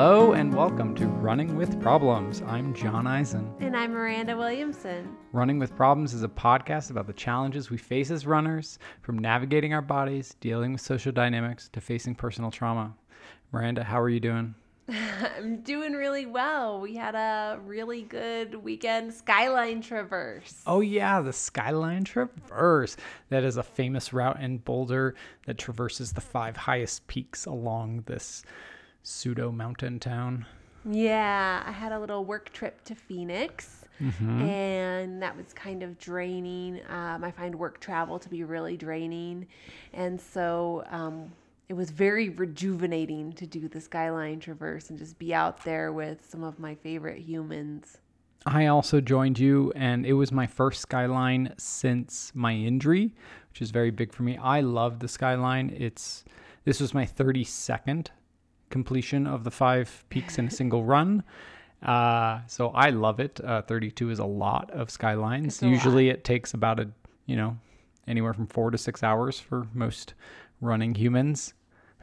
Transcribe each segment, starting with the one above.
Hello and welcome to Running With Problems. I'm John Eisen. And I'm Miranda Williamson. Running With Problems is a podcast about the challenges we face as runners, from navigating our bodies, dealing with social dynamics, to facing personal trauma. Miranda, how are you doing? I'm doing really well. We had a really good weekend Skyline Traverse. Oh yeah, the Skyline Traverse. That is a famous route in Boulder that traverses the five highest peaks along this pseudo mountain town. Yeah, I had a little work trip to Phoenix, and that was kind of draining. I find work travel to be really draining, and so it was very rejuvenating to do the Skyline Traverse and just be out there with some of my favorite humans. I also joined you, and it was my first Skyline since my injury, which is very big for me. I love the Skyline. This was my 32nd completion of the five peaks in a single run. So I love it. 32 is a lot of Skylines. Usually it takes about anywhere from 4 to 6 hours for most running humans.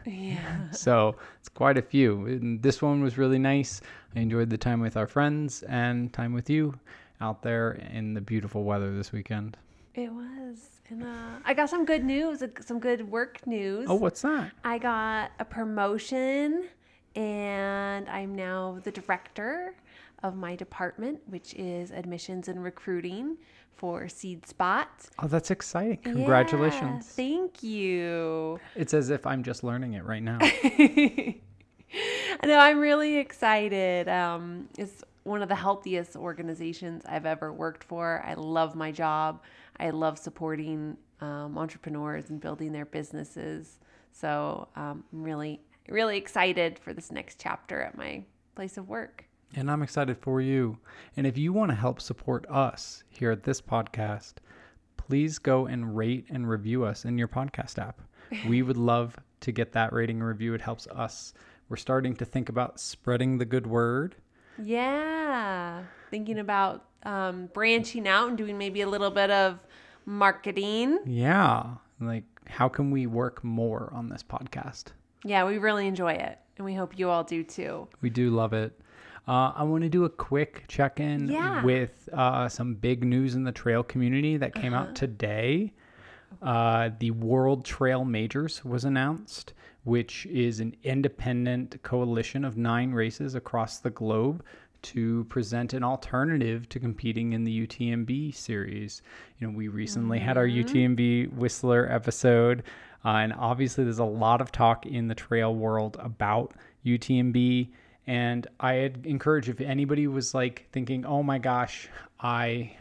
Yeah. So it's quite a few. And this one was really nice. I enjoyed the time with our friends and time with you out there in the beautiful weather this weekend. It was. And I got some good news, some good work news. Oh, what's that? I got a promotion, and I'm now the director of my department, which is admissions and recruiting for Seed Spot. Oh, that's exciting. Congratulations. Yeah, thank you. It's as if I'm just learning it right now. I know. I'm really excited. It's one of the healthiest organizations I've ever worked for. I love my job. I love supporting entrepreneurs and building their businesses. So I'm really, really excited for this next chapter at my place of work. And I'm excited for you. And if you want to help support us here at this podcast, please go and rate and review us in your podcast app. We would love to get that rating and review. It helps us. We're starting to think about spreading the good word. Yeah. Thinking about branching out and doing maybe a little bit of marketing. Yeah. Like, how can we work more on this podcast? Yeah, we really enjoy it. And we hope you all do too. We do love it. I want to do a quick check-in with some big news in the trail community that came out today. The World Trail Majors was announced, which is an independent coalition of 9 races across the globe to present an alternative to competing in the UTMB series. You know, we recently had our UTMB Whistler episode, and obviously there's a lot of talk in the trail world about UTMB. And I'd encourage, if anybody was like thinking, oh my gosh, I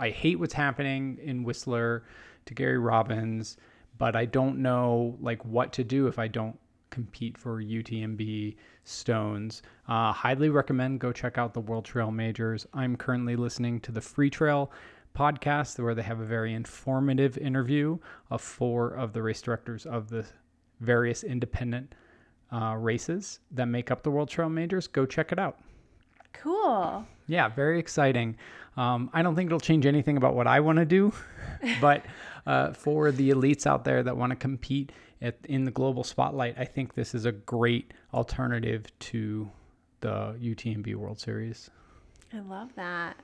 hate what's happening in Whistler to Gary Robbins, but I don't know like what to do if I don't compete for UTMB stones. Highly recommend go check out the World Trail Majors. I'm currently listening to the Free Trail podcast where they have a very informative interview of 4 of the race directors of the various independent races that make up the World Trail Majors. Go check it out. Cool. Yeah, very exciting. I don't think it'll change anything about what I want to do, but for the elites out there that want to compete in the global spotlight, I think this is a great alternative to the UTMB World Series. I love that.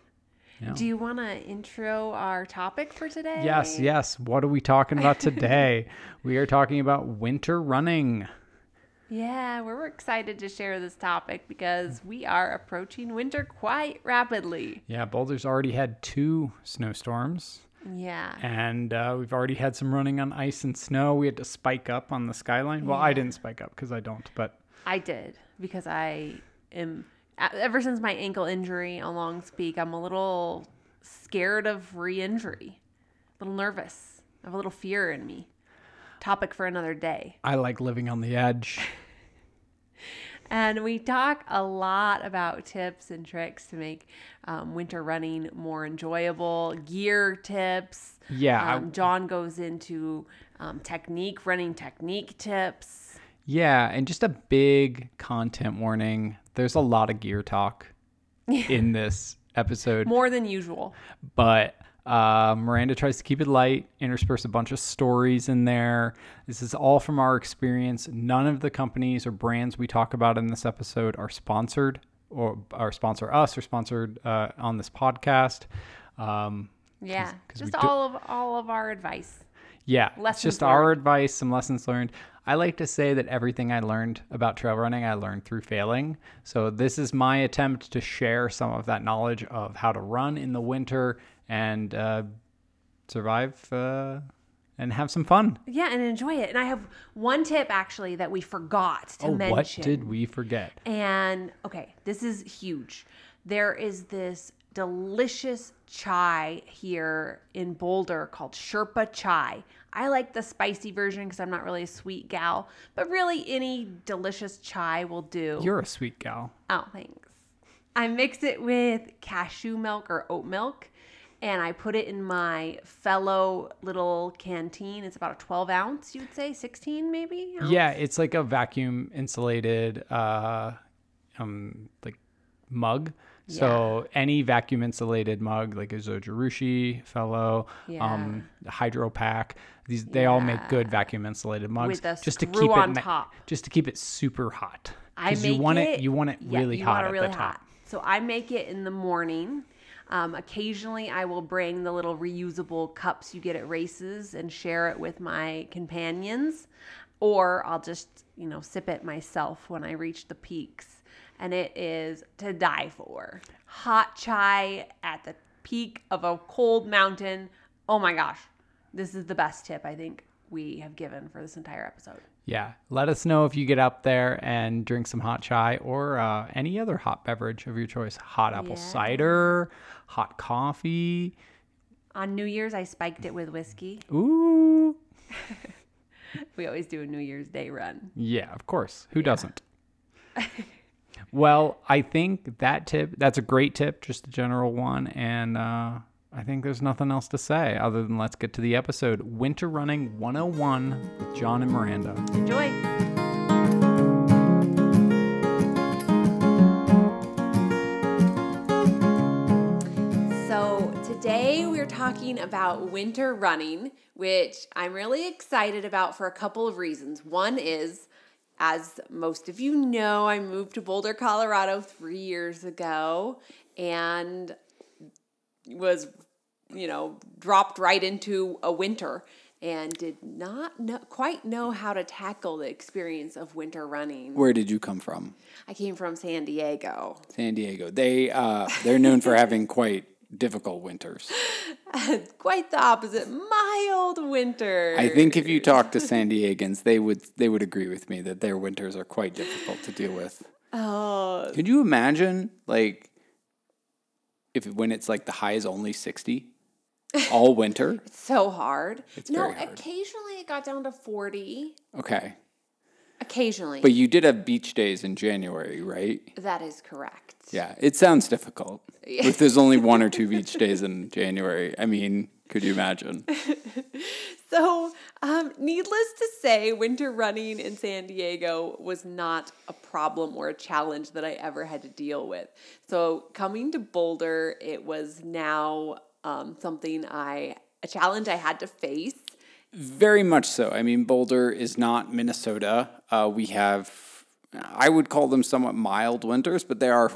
Yeah. Do you want to intro our topic for today? Yes. What are we talking about today? We are talking about winter running. Yeah, we're excited to share this topic because we are approaching winter quite rapidly. Yeah, Boulder's already had 2 snowstorms. Yeah. And we've already had some running on ice and snow. We had to spike up on the Skyline. Well, yeah. I didn't spike up because I don't, but... I did because ever since my ankle injury on Longs Peak, I'm a little scared of re-injury, a little nervous. I have a little fear in me. Topic for another day. I like living on the edge. And we talk a lot about tips and tricks to make winter running more enjoyable, gear tips. Yeah. John goes into running technique tips. Yeah. And just a big content warning. There's a lot of gear talk in this episode. More than usual. But Miranda tries to keep it light, intersperse a bunch of stories in there. This is all from our experience. None of the companies or brands we talk about in this episode are sponsored or sponsor us or sponsored on this podcast. Yeah, just all of our advice. Yeah, lessons just learned. Our advice, some lessons learned. I like to say that everything I learned about trail running, I learned through failing. So this is my attempt to share some of that knowledge of how to run in the winter and survive and have some fun. Yeah, and enjoy it. And I have one tip, actually, that we forgot to mention. What did we forget? And, okay, this is huge. There is this delicious chai here in Boulder called Sherpa Chai. I like the spicy version because I'm not really a sweet gal, but really any delicious chai will do. You're a sweet gal. Oh, thanks. I mix it with cashew milk or oat milk, and I put it in my Fellow little canteen. It's about a 12 ounce, you'd say, 16 maybe? Ounce. Yeah, it's like a vacuum insulated like mug. So any vacuum insulated mug, like a Zojirushi, Fellow, HydroPack, these they all make good vacuum insulated mugs. With a just screw to keep on it top. Just to keep it super hot. I make you want it really hot at the top. So I make it in the morning. Occasionally, I will bring the little reusable cups you get at races and share it with my companions, or I'll just sip it myself when I reach the peaks. And it is to die for. Hot chai at the peak of a cold mountain. Oh my gosh. This is the best tip I think we have given for this entire episode. Yeah. Let us know if you get up there and drink some hot chai or any other hot beverage of your choice. Hot apple cider, hot coffee. On New Year's, I spiked it with whiskey. Ooh. We always do a New Year's Day run. Yeah, of course. Who doesn't? Well, I think that's a great tip, just a general one. And I think there's nothing else to say other than let's get to the episode. Winter Running 101 with John and Miranda. Enjoy. So today we're talking about winter running, which I'm really excited about for a couple of reasons. One is, as most of you know, I moved to Boulder, Colorado 3 years ago and was, dropped right into a winter and did not quite know how to tackle the experience of winter running. Where did you come from? I came from San Diego. They, they're known for having quite difficult winters. Quite the opposite, mild winter. I think if you talk to San Diegans, they would agree with me that their winters are quite difficult to deal with. Oh, could you imagine when it's the high is only 60 all winter? It's so hard. It's very hard. Occasionally it got down to 40. Okay. Occasionally. But you did have beach days in January, right? That is correct. Yeah, it sounds difficult. If there's only one or two beach days in January, I mean, could you imagine? So, needless to say, winter running in San Diego was not a problem or a challenge that I ever had to deal with. So, coming to Boulder, it was now a challenge I had to face. Very much so. I mean, Boulder is not Minnesota. We have, I would call them somewhat mild winters, but they are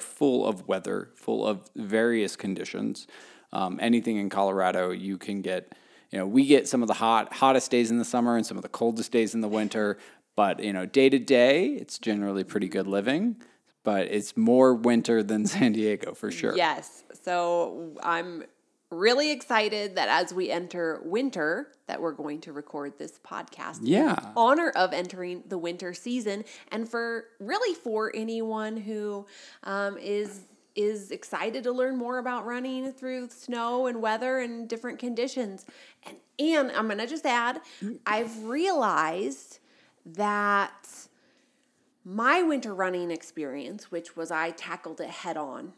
full of weather, full of various conditions. Anything in Colorado, you can get, we get some of the hottest days in the summer and some of the coldest days in the winter. But, day to day, it's generally pretty good living. But it's more winter than San Diego for sure. Yes. So I'm really excited that as we enter winter, that we're going to record this podcast in honor of entering the winter season, and for anyone who is excited to learn more about running through snow and weather and different conditions. And I'm gonna just add, I've realized that my winter running experience, which was I tackled it head on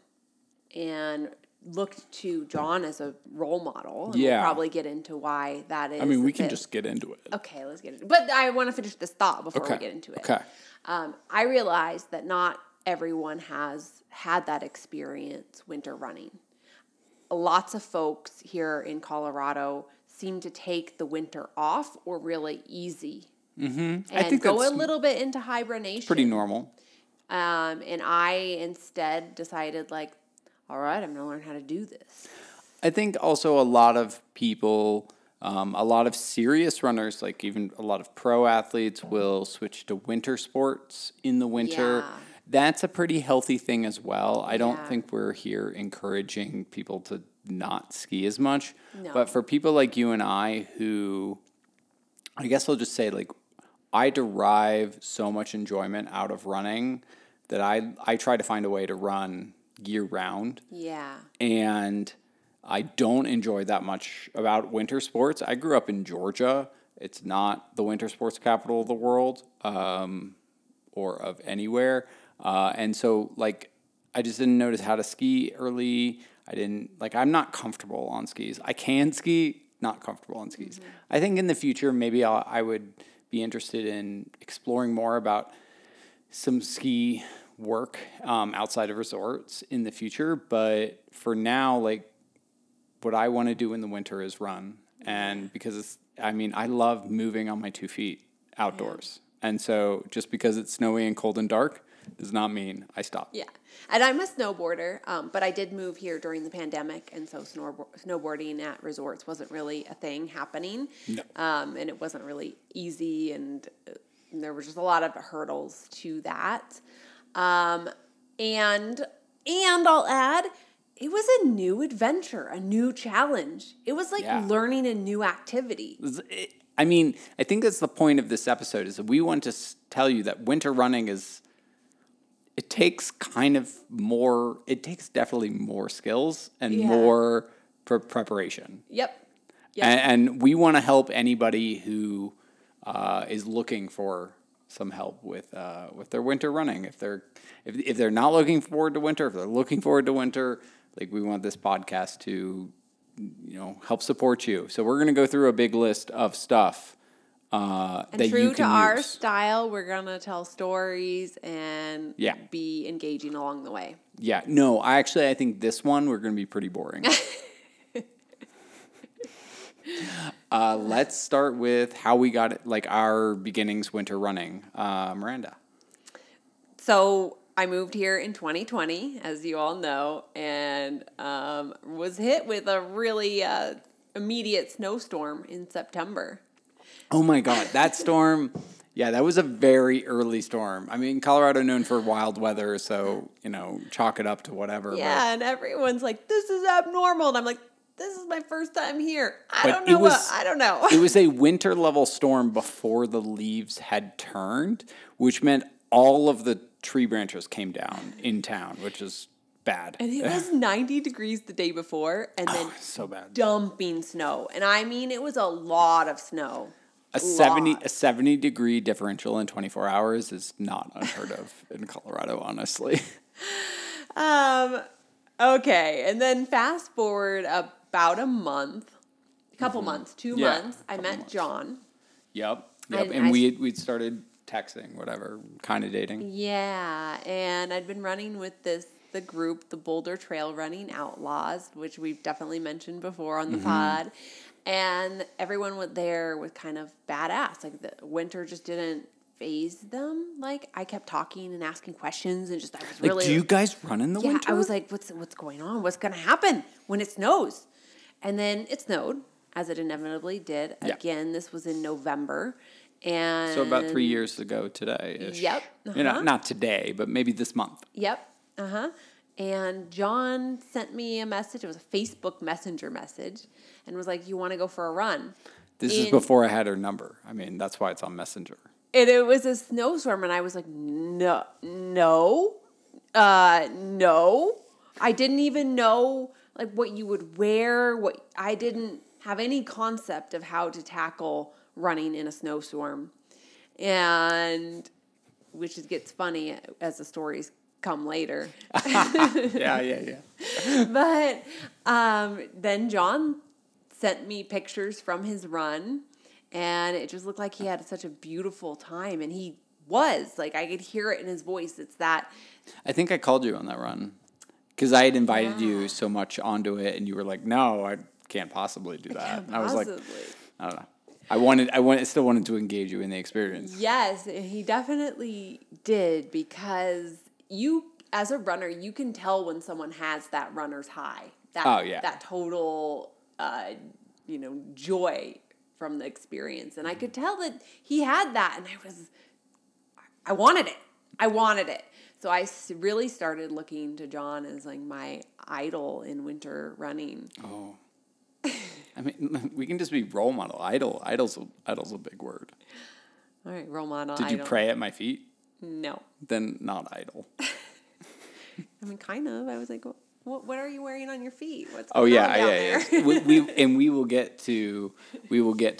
and looked to John as a role model. And we'll probably get into why that is. I mean, we can just get into it. Okay, let's get into it. But I want to finish this thought before we get into it. Okay. I realized that not everyone has had that experience winter running. lots of folks here in Colorado seem to take the winter off or really easy. Mm-hmm. And I think go a little bit into hibernation. Pretty normal. And I instead decided, like, all right, I'm going to learn how to do this. I think also a lot of people, a lot of serious runners, like even a lot of pro athletes, will switch to winter sports in the winter. Yeah. That's a pretty healthy thing as well. I don't think we're here encouraging people to not ski as much. No. But for people like you and I who, I guess I'll just say, like, I derive so much enjoyment out of running that I try to find a way to run year round. Yeah. And I don't enjoy that much about winter sports. I grew up in Georgia. It's not the winter sports capital of the world, or of anywhere. And so, like, I just didn't notice how to ski early. I'm not comfortable on skis. I can ski, not comfortable on skis. Mm-hmm. I think in the future, maybe I would be interested in exploring more about some ski work outside of resorts in the future. But for now, like, what I want to do in the winter is run. And because I love moving on my 2 feet outdoors. Yeah. And so just because it's snowy and cold and dark does not mean I stop. Yeah. And I'm a snowboarder, but I did move here during the pandemic. And so snowboarding at resorts wasn't really a thing happening. No. And it wasn't really easy. And there were just a lot of hurdles to that. And I'll add, it was a new adventure, a new challenge. It was like learning a new activity. I mean, I think that's the point of this episode, is that we want to tell you that winter running is... It takes definitely more skills and more preparation. Yep. And we want to help anybody who is looking for some help with their winter running. If they're not looking forward to winter, if they're looking forward to winter, like, we want this podcast to, help support you. So we're going to go through a big list of stuff. And true to our style, we're going to tell stories and be engaging along the way. Yeah. No, I think this one, we're going to be pretty boring. Let's start with how we got it, like our beginnings winter running. Miranda. So I moved here in 2020, as you all know, and was hit with a really immediate snowstorm in September. Oh my God, that storm, that was a very early storm. I mean, Colorado known for wild weather, so, chalk it up to whatever. Yeah, and everyone's like, this is abnormal. And I'm like, this is my first time here. I don't know. It was a winter level storm before the leaves had turned, which meant all of the tree branches came down in town, which is bad. And it was 90 degrees the day before, and then so bad. Dumping snow. And I mean, it was a lot of snow. A 70-degree differential in 24 hours is not unheard of in Colorado, honestly. Okay, and then fast forward about a month, a couple months, 2 months, I met John. Yep, and we'd started texting, whatever, kind of dating. Yeah, and I'd been running with the group, the Boulder Trail Running Outlaws, which we've definitely mentioned before on the pod. And everyone there was kind of badass. Like, the winter just didn't phase them. Like, I kept talking and asking questions, and just I was really. Do you guys run in the winter? Yeah, I was like, what's going on? What's going to happen when it snows? And then it snowed, as it inevitably did. Yeah. Again, this was in November, and so about 3 years ago today. Yep. Uh-huh. Not today, but maybe this month. Yep. Uh huh. And John sent me a message. It was a Facebook Messenger message, and was like, you want to go for a run? This is before I had her number. I mean, that's why it's on Messenger. And it was a snowstorm, and I was like, no. I didn't even know, like, what you would wear. I didn't have any concept of how to tackle running in a snowstorm. And which gets funny as the stories come later. Yeah. But then John sent me pictures from his run, and it just looked like he had such a beautiful time, and he was. Like, I could hear it in his voice. It's that. I think I called you on that run. Because I had invited you so much onto it, and you were like, "No, I can't possibly do that." And I was like, "I don't know." I still wanted to engage you in the experience. Yes, he definitely did, because you, as a runner, you can tell when someone has that runner's high. That total, joy from the experience, and I could tell that he had that, and I wanted it. So I really started looking to John as like my idol in winter running. Oh, I mean, we can just be role model. Idol's a big word. All right, role model. Did you pray at my feet? No. Then not idol. I mean, kind of. I was like, what are you wearing on your feet? What's going on down there? Yeah. we will get to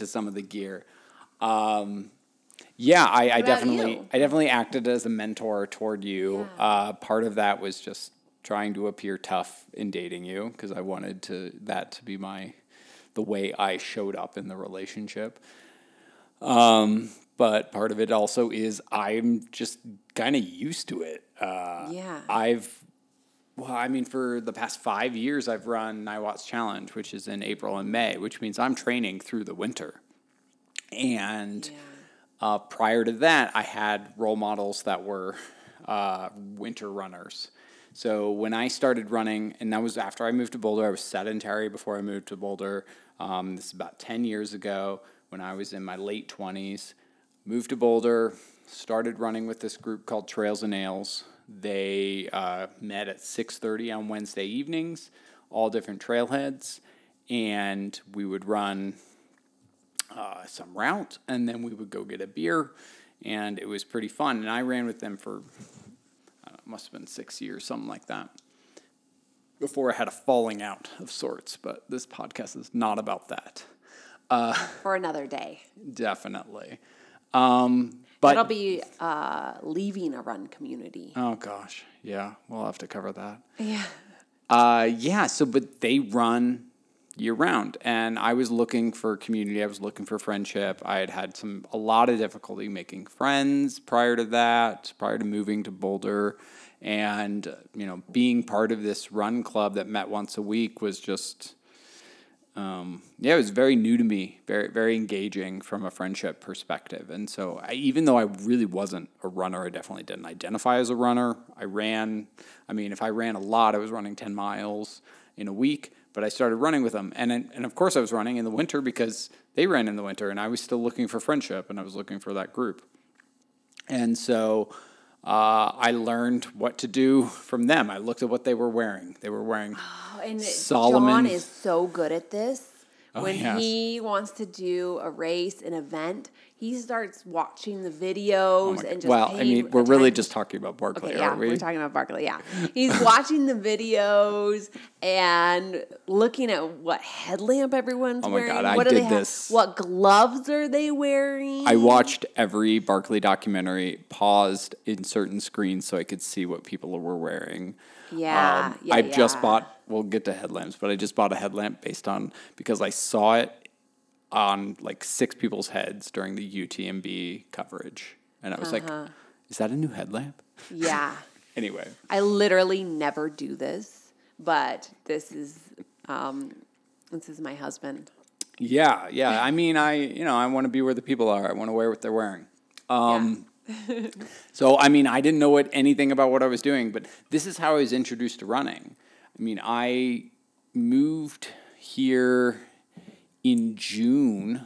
some of the gear. I definitely acted as a mentor toward you. Yeah. Part of that was just trying to appear tough in dating you, because I wanted that to be the way I showed up in the relationship. But part of it also is I'm just kind of used to it. For the past 5 years, I've run Niwot's Challenge, which is in April and May, which means I'm training through the winter. And prior to that, I had role models that were winter runners. So when I started running, and that was after I moved to Boulder, I was sedentary before I moved to Boulder. This is about 10 years ago when I was in my late 20s. Moved to Boulder, started running with this group called Trails and Ales. They met at 6:30 on Wednesday evenings, all different trailheads, and we would run some route, and then we would go get a beer, and it was pretty fun. And I ran with them for, must have been 6 years, something like that, before I had a falling out of sorts. But this podcast is not about that. For another day. Definitely. But it'll be leaving a run community. Oh, gosh. Yeah, we'll have to cover that. Yeah. But they run year-round, and I was looking for community. I was looking for friendship. I had a lot of difficulty making friends prior to moving to Boulder. And, being part of this run club that met once a week was just... it was very new to me, very, very engaging from a friendship perspective. And so even though I really wasn't a runner, I definitely didn't identify as a runner. If I ran a lot, I was running 10 miles in a week, but I started running with them. And of course I was running in the winter because they ran in the winter, and I was still looking for friendship, and I was looking for that group. And so... I learned what to do from them. I looked at what they were wearing. They were wearing Solomon. John is so good at this. He wants to do a race, an event, he starts watching the videos and just... we're really just talking about Barkley, aren't we? We're talking about Barkley, yeah. He's watching the videos and looking at what headlamp everyone's wearing. Oh, my God, I did this. What gloves are they wearing? I watched every Barkley documentary, paused in certain screens so I could see what people were wearing. Yeah, we'll get to headlamps, but I just bought a headlamp because I saw it on like 6 people's heads during the UTMB coverage. And I was like, is that a new headlamp? Yeah. Anyway. I literally never do this, but this is my husband. Yeah, yeah. I mean, I want to be where the people are. I want to wear what they're wearing. So, I mean, I didn't know anything about what I was doing, but this is how I was introduced to running. I mean, I moved here in June,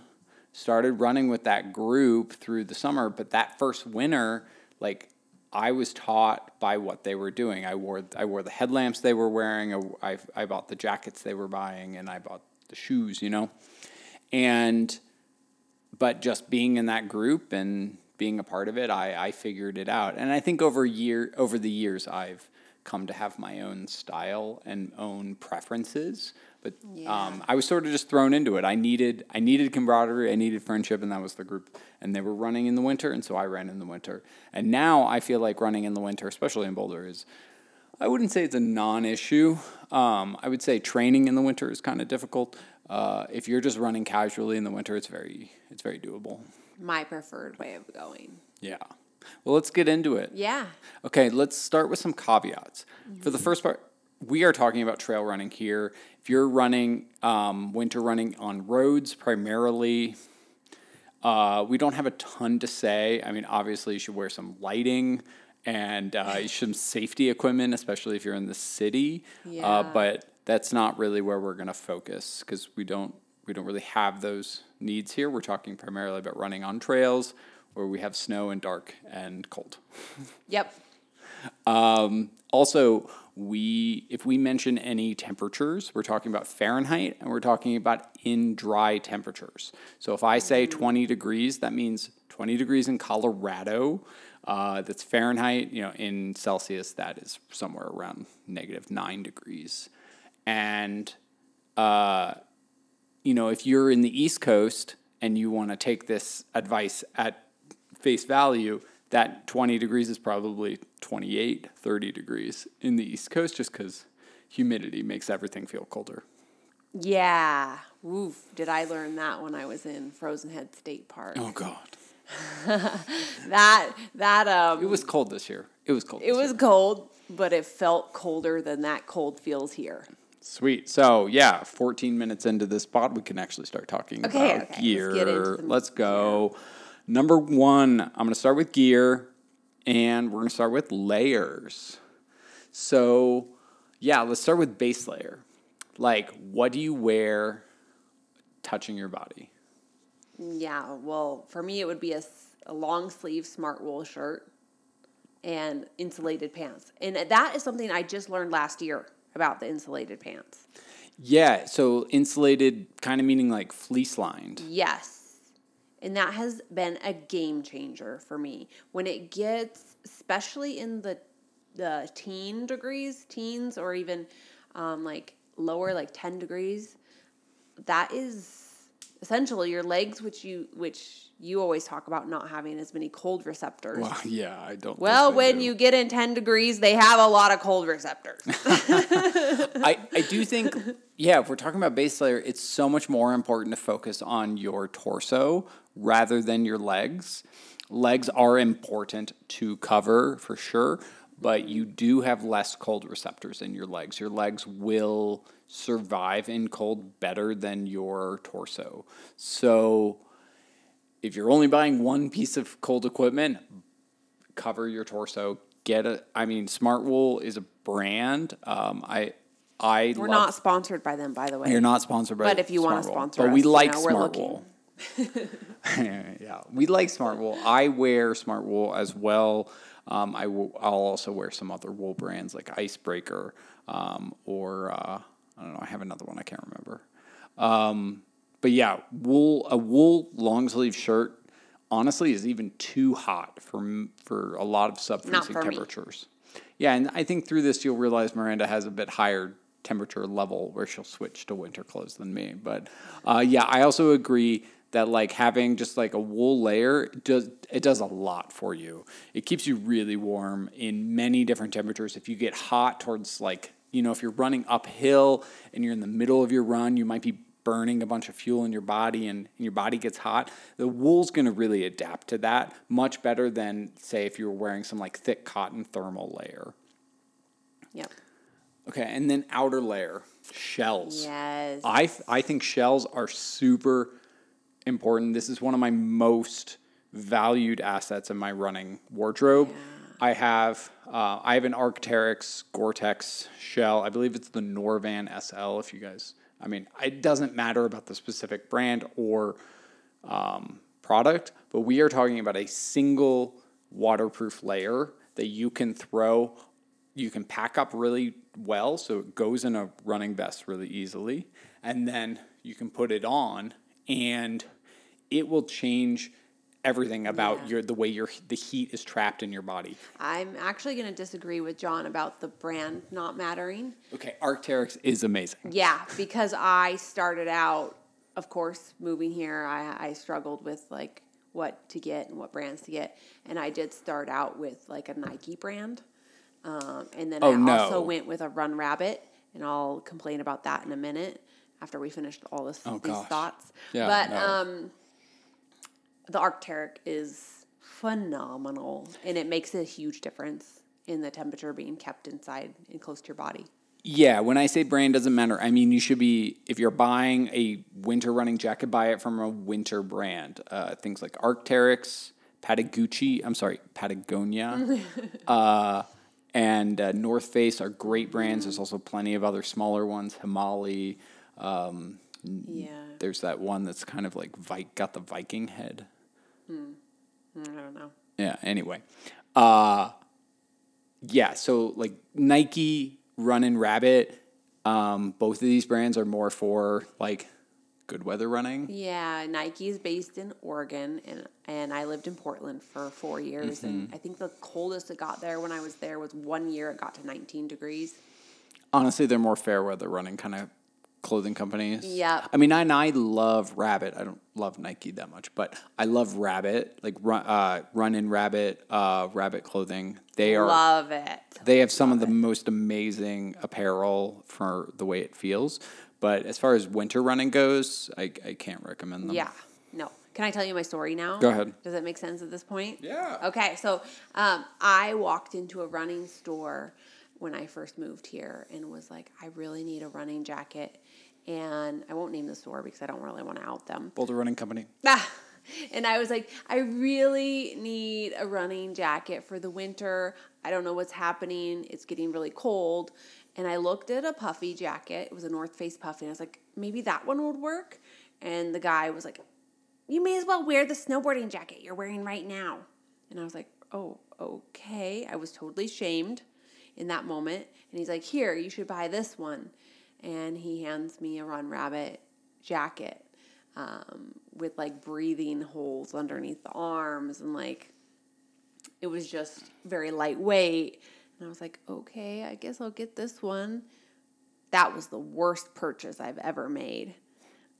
started running with that group through the summer, but that first winter, like, I was taught by what they were doing. I wore the headlamps they were wearing, I bought the jackets they were buying, and I bought the shoes, But just being in that group and being a part of it, I figured it out. And I think over the years, I've come to have my own style and own preferences. But I was sort of just thrown into it. I needed camaraderie, I needed friendship, and that was the group. And they were running in the winter, and so I ran in the winter. And now I feel like running in the winter, especially in Boulder, is... I wouldn't say it's a non-issue. I would say training in the winter is kind of difficult. If you're just running casually in the winter, it's very doable. My preferred way of going. Yeah. Well, let's get into it. Yeah. Okay, let's start with some caveats. Mm-hmm. For the first part, we are talking about trail running here. If you're running winter running on roads primarily, we don't have a ton to say. I mean, obviously you should wear some lighting and some safety equipment, especially if you're in the city. Yeah. But that's not really where we're going to focus because we don't really have those needs here. We're talking primarily about running on trails where we have snow and dark and cold. Yep. Also, if we mention any temperatures, we're talking about Fahrenheit and we're talking about in dry temperatures. So if I say 20 degrees, that means 20 degrees in Colorado. That's Fahrenheit. You know, in Celsius, that is somewhere around -9 degrees. And, you know, if you're in the East Coast and you want to take this advice at face value, that 20 degrees is probably 28, 30 degrees in the East Coast just because humidity makes everything feel colder. Yeah. Oof. Did I learn that when I was in Frozen Head State Park? Oh, God. It was cold this year. It was cold, but it felt colder than that cold feels here. Sweet. So, yeah, 14 minutes into this spot, we can actually start talking about gear. Let's go. Yeah. Number one, I'm going to start with gear, and we're going to start with layers. So, yeah, let's start with base layer. Like, what do you wear touching your body? Yeah, well, for me, it would be a long-sleeve Smartwool shirt and insulated pants. And that is something I just learned last year about the insulated pants. Yeah, so insulated kind of meaning like fleece-lined. Yes, and that has been a game changer for me. When it gets, especially in the teens or even like lower, like 10 degrees, that is... essentially, your legs, which you always talk about not having as many cold receptors. Well, yeah, I don't. Well, when you get in 10 degrees, they have a lot of cold receptors. I do think, yeah, if we're talking about base layer, it's so much more important to focus on your torso rather than your legs. Legs are important to cover for sure, but you do have less cold receptors in your legs. Your legs will survive in cold better than your torso. So if you're only buying one piece of cold equipment, cover your torso. Smartwool is a brand. We're not sponsored by them, by the way. You're not sponsored by them. But if you want to sponsor us, we like Smartwool. Yeah, we like Smartwool. I wear Smartwool as well. I'll also wear some other wool brands like Icebreaker or I don't know. I have another one. I can't remember. But yeah, a wool long sleeve shirt honestly is even too hot for a lot of sub-freezing temperatures. Me. Yeah, and I think through this you'll realize Miranda has a bit higher temperature level where she'll switch to winter clothes than me. But yeah, I also agree that like having just like a wool layer does a lot for you. It keeps you really warm in many different temperatures. If you get hot towards like, you know, if you're running uphill and you're in the middle of your run, you might be burning a bunch of fuel in your body and your body gets hot. The wool's going to really adapt to that much better than say if you were wearing some like thick cotton thermal layer. Yep. Okay, and then outer layer, shells. Yes. I think shells are super important. This is one of my most valued assets in my running wardrobe. Yeah. I have an Arc'teryx GORE-TEX shell. I believe it's the Norvan SL. If you guys, I mean, it doesn't matter about the specific brand or product, but we are talking about a single waterproof layer that you can throw. You can pack up really well, so it goes in a running vest really easily, and then you can put it on, and it will change everything about the way the heat is trapped in your body. I'm actually going to disagree with John about the brand not mattering. Okay, Arc'teryx is amazing. Yeah, because I started out, of course, moving here, I struggled with like what to get and what brands to get, and I did start out with like a Nike brand, and then also went with a Run Rabbit, and I'll complain about that in a minute after we finished all this, these thoughts. Yeah, the Arc'teryx is phenomenal, and it makes a huge difference in the temperature being kept inside and close to your body. Yeah, when I say brand, doesn't matter. I mean, you should be, if you're buying a winter running jacket, buy it from a winter brand. Things like Arc'teryx, Patagonia, and North Face are great brands. There's also plenty of other smaller ones, Himali. There's that one that's kind of like got the Viking head. I don't know. Yeah, anyway. So like Nike, Run Rabbit, both of these brands are more for like good weather running. Yeah, Nike is based in Oregon, and I lived in Portland for 4 years, and I think the coldest it got there when I was there was 1 year it got to 19 degrees. Honestly, they're more fair weather running kind of clothing companies. Yeah. I mean, I love Rabbit. I don't love Nike that much, but I love Rabbit, like Run Rabbit, Rabbit clothing. Love it. They have some of the most amazing apparel for the way it feels. But as far as winter running goes, I can't recommend them. Yeah. No. Can I tell you my story now? Go ahead. Does that make sense at this point? Yeah. Okay. So I walked into a running store when I first moved here and was like, I really need a running jacket. And I won't name the store because I don't really want to out them. Boulder Running Company. And I was like, I really need a running jacket for the winter. I don't know what's happening. It's getting really cold. And I looked at a puffy jacket. It was a North Face puffy. And I was like, maybe that one would work. And the guy was like, you may as well wear the snowboarding jacket you're wearing right now. And I was like, oh, okay. I was totally shamed in that moment. And he's like, here, you should buy this one. And he hands me a Run Rabbit jacket with like breathing holes underneath the arms, and like it was just very lightweight. And I was like, okay, I guess I'll get this one. That was the worst purchase I've ever made.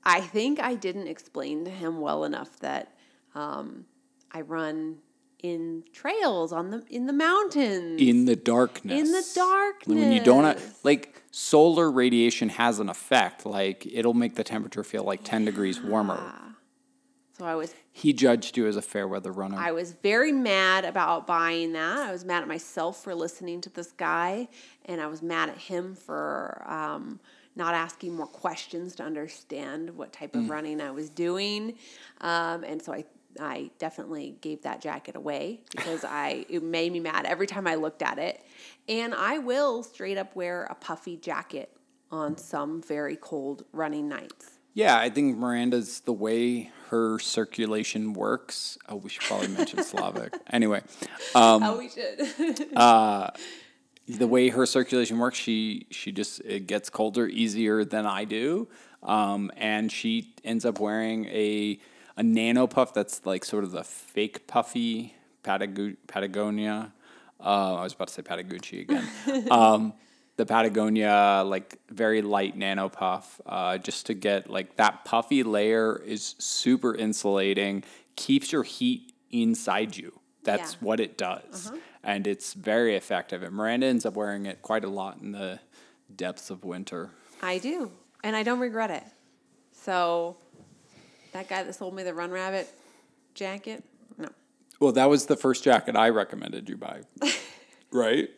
I think I didn't explain to him well enough that I run in trails in the mountains, in the darkness. When you don't like, solar radiation has an effect. Like, it'll make the temperature feel like 10 degrees warmer. So he judged you as a fair weather runner. I was very mad about buying that. I was mad at myself for listening to this guy, and I was mad at him for not asking more questions to understand what type of running I was doing. And so I definitely gave that jacket away because it made me mad every time I looked at it. And I will straight up wear a puffy jacket on some very cold running nights. Yeah, I think Miranda's, the way her circulation works. Oh, we should probably mention Slavic. Anyway. Oh, we should. The way her circulation works, it gets colder easier than I do. And she ends up wearing a nano puff that's like sort of the fake puffy Patagonia. I was about to say Patagucci again. The Patagonia, like very light nano puff, just to get like that puffy layer is super insulating, keeps your heat inside you. That's what it does. And it's very effective. And Miranda ends up wearing it quite a lot in the depths of winter. I do. And I don't regret it. So that guy that sold me the Run Rabbit jacket? No. Well, that was the first jacket I recommended you buy, right?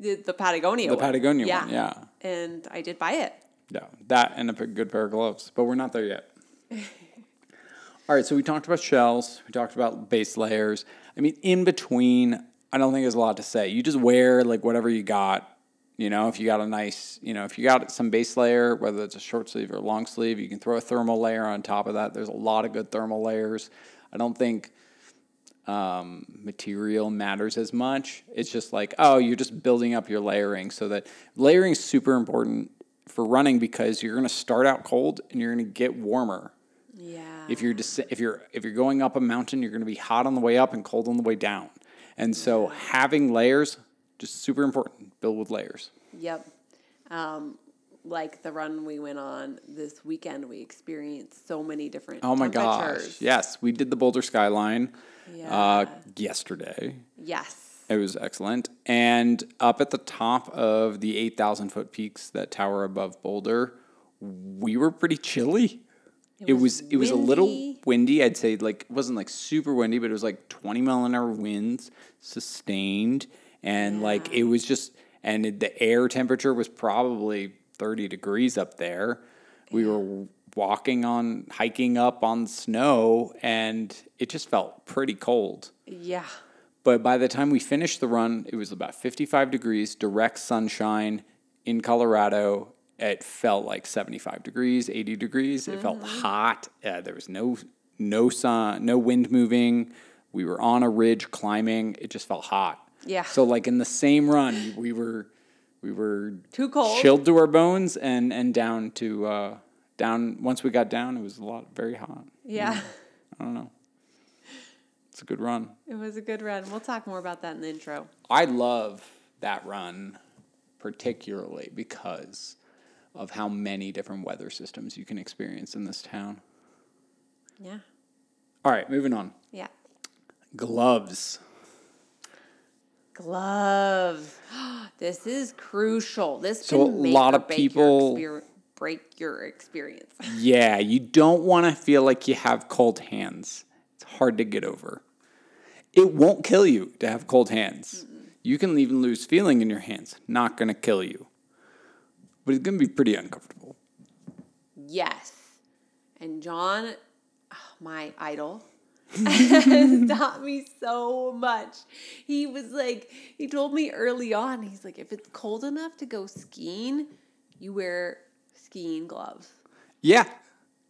The Patagonia one. The Patagonia one, yeah. And I did buy it. Yeah, that and a good pair of gloves. But we're not there yet. All right, so we talked about shells. We talked about base layers. I mean, in between, I don't think there's a lot to say. You just wear, like, whatever you got. You know, if you got if you got some base layer, whether it's a short sleeve or a long sleeve, you can throw a thermal layer on top of that. There's a lot of good thermal layers. I don't think material matters as much. It's just like, oh, you're just building up your layering, so that layering is super important for running because you're going to start out cold and you're going to get warmer. Yeah. If you're going up a mountain, you're going to be hot on the way up and cold on the way down. And so having layers, just super important. Build with layers. Yep. Like the run we went on this weekend, we experienced so many different temperatures. Oh my gosh. Yes. We did the Boulder Skyline yesterday. Yes. It was excellent. And up at the top of the 8,000-foot peaks that tower above Boulder, we were pretty chilly. It was a little windy. I'd say it wasn't like super windy, but it was like 20 mile an hour winds sustained. And it was just, and the air temperature was probably 30 degrees up there. We were hiking up on snow, and it just felt pretty cold. Yeah. But by the time we finished the run, it was about 55 degrees, direct sunshine in Colorado. It felt like 75 degrees, 80 degrees. It felt hot. There was no sun, no wind moving. We were on a ridge climbing. It just felt hot. Yeah. So like in the same run, we were too cold, chilled to our bones, and down to down. Once we got down, it was very hot. Yeah. And I don't know. It's a good run. It was a good run. We'll talk more about that in the intro. I love that run particularly because of how many different weather systems you can experience in this town. Yeah. All right, moving on. Yeah. Gloves. This is crucial. This can break your experience. Yeah, you don't want to feel like you have cold hands. It's hard to get over. It won't kill you to have cold hands. Mm-mm. You can even lose feeling in your hands. Not going to kill you. But it's going to be pretty uncomfortable. Yes. And John, my idol, has taught me so much. He was like, he told me early on, he's like, if it's cold enough to go skiing, you wear skiing gloves. Yeah.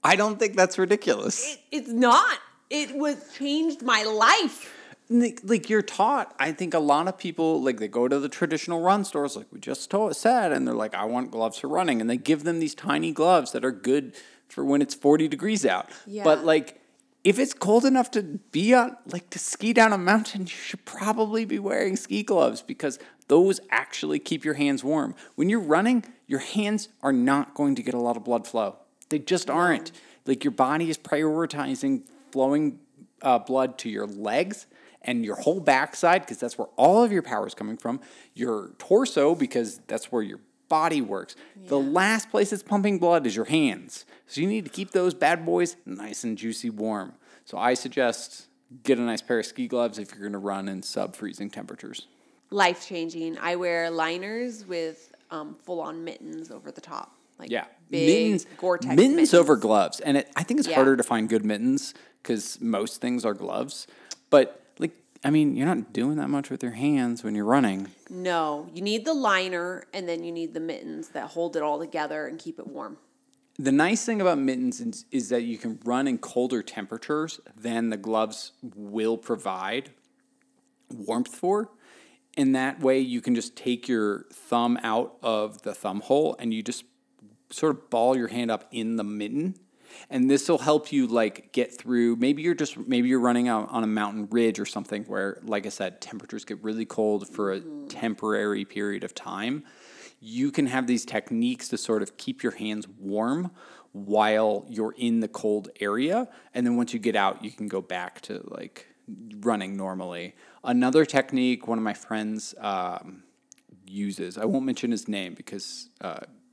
I don't think that's ridiculous. It's not. It was changed my life. Like you're taught, I think a lot of people, like they go to the traditional run stores, like we just said, and they're like, I want gloves for running. And they give them these tiny gloves that are good for when it's 40 degrees out. Yeah. But like, if it's cold enough to be on, like to ski down a mountain, you should probably be wearing ski gloves because those actually keep your hands warm. When you're running, your hands are not going to get a lot of blood flow. They just aren't. Like your body is prioritizing flowing blood to your legs and your whole backside, because that's where all of your power is coming from, your torso, because that's where your body works. Yeah. The last place it's pumping blood is your hands. So you need to keep those bad boys nice and juicy warm. So I suggest get a nice pair of ski gloves if you're going to run in sub-freezing temperatures. Life-changing. I wear liners with full-on mittens over the top. Like yeah. Big mittens, GORE-TEX mittens over gloves. And I think it's harder to find good mittens because most things are gloves. But I mean, you're not doing that much with your hands when you're running. No. You need the liner, and then you need the mittens that hold it all together and keep it warm. The nice thing about mittens is that you can run in colder temperatures than the gloves will provide warmth for. And that way you can just take your thumb out of the thumb hole, and you just sort of ball your hand up in the mitten. And this will help you like get through, maybe you're running out on a mountain ridge or something where, like I said, temperatures get really cold for a temporary period of time. You can have these techniques to sort of keep your hands warm while you're in the cold area. And then once you get out, you can go back to like running normally. Another technique one of my friends uses, I won't mention his name because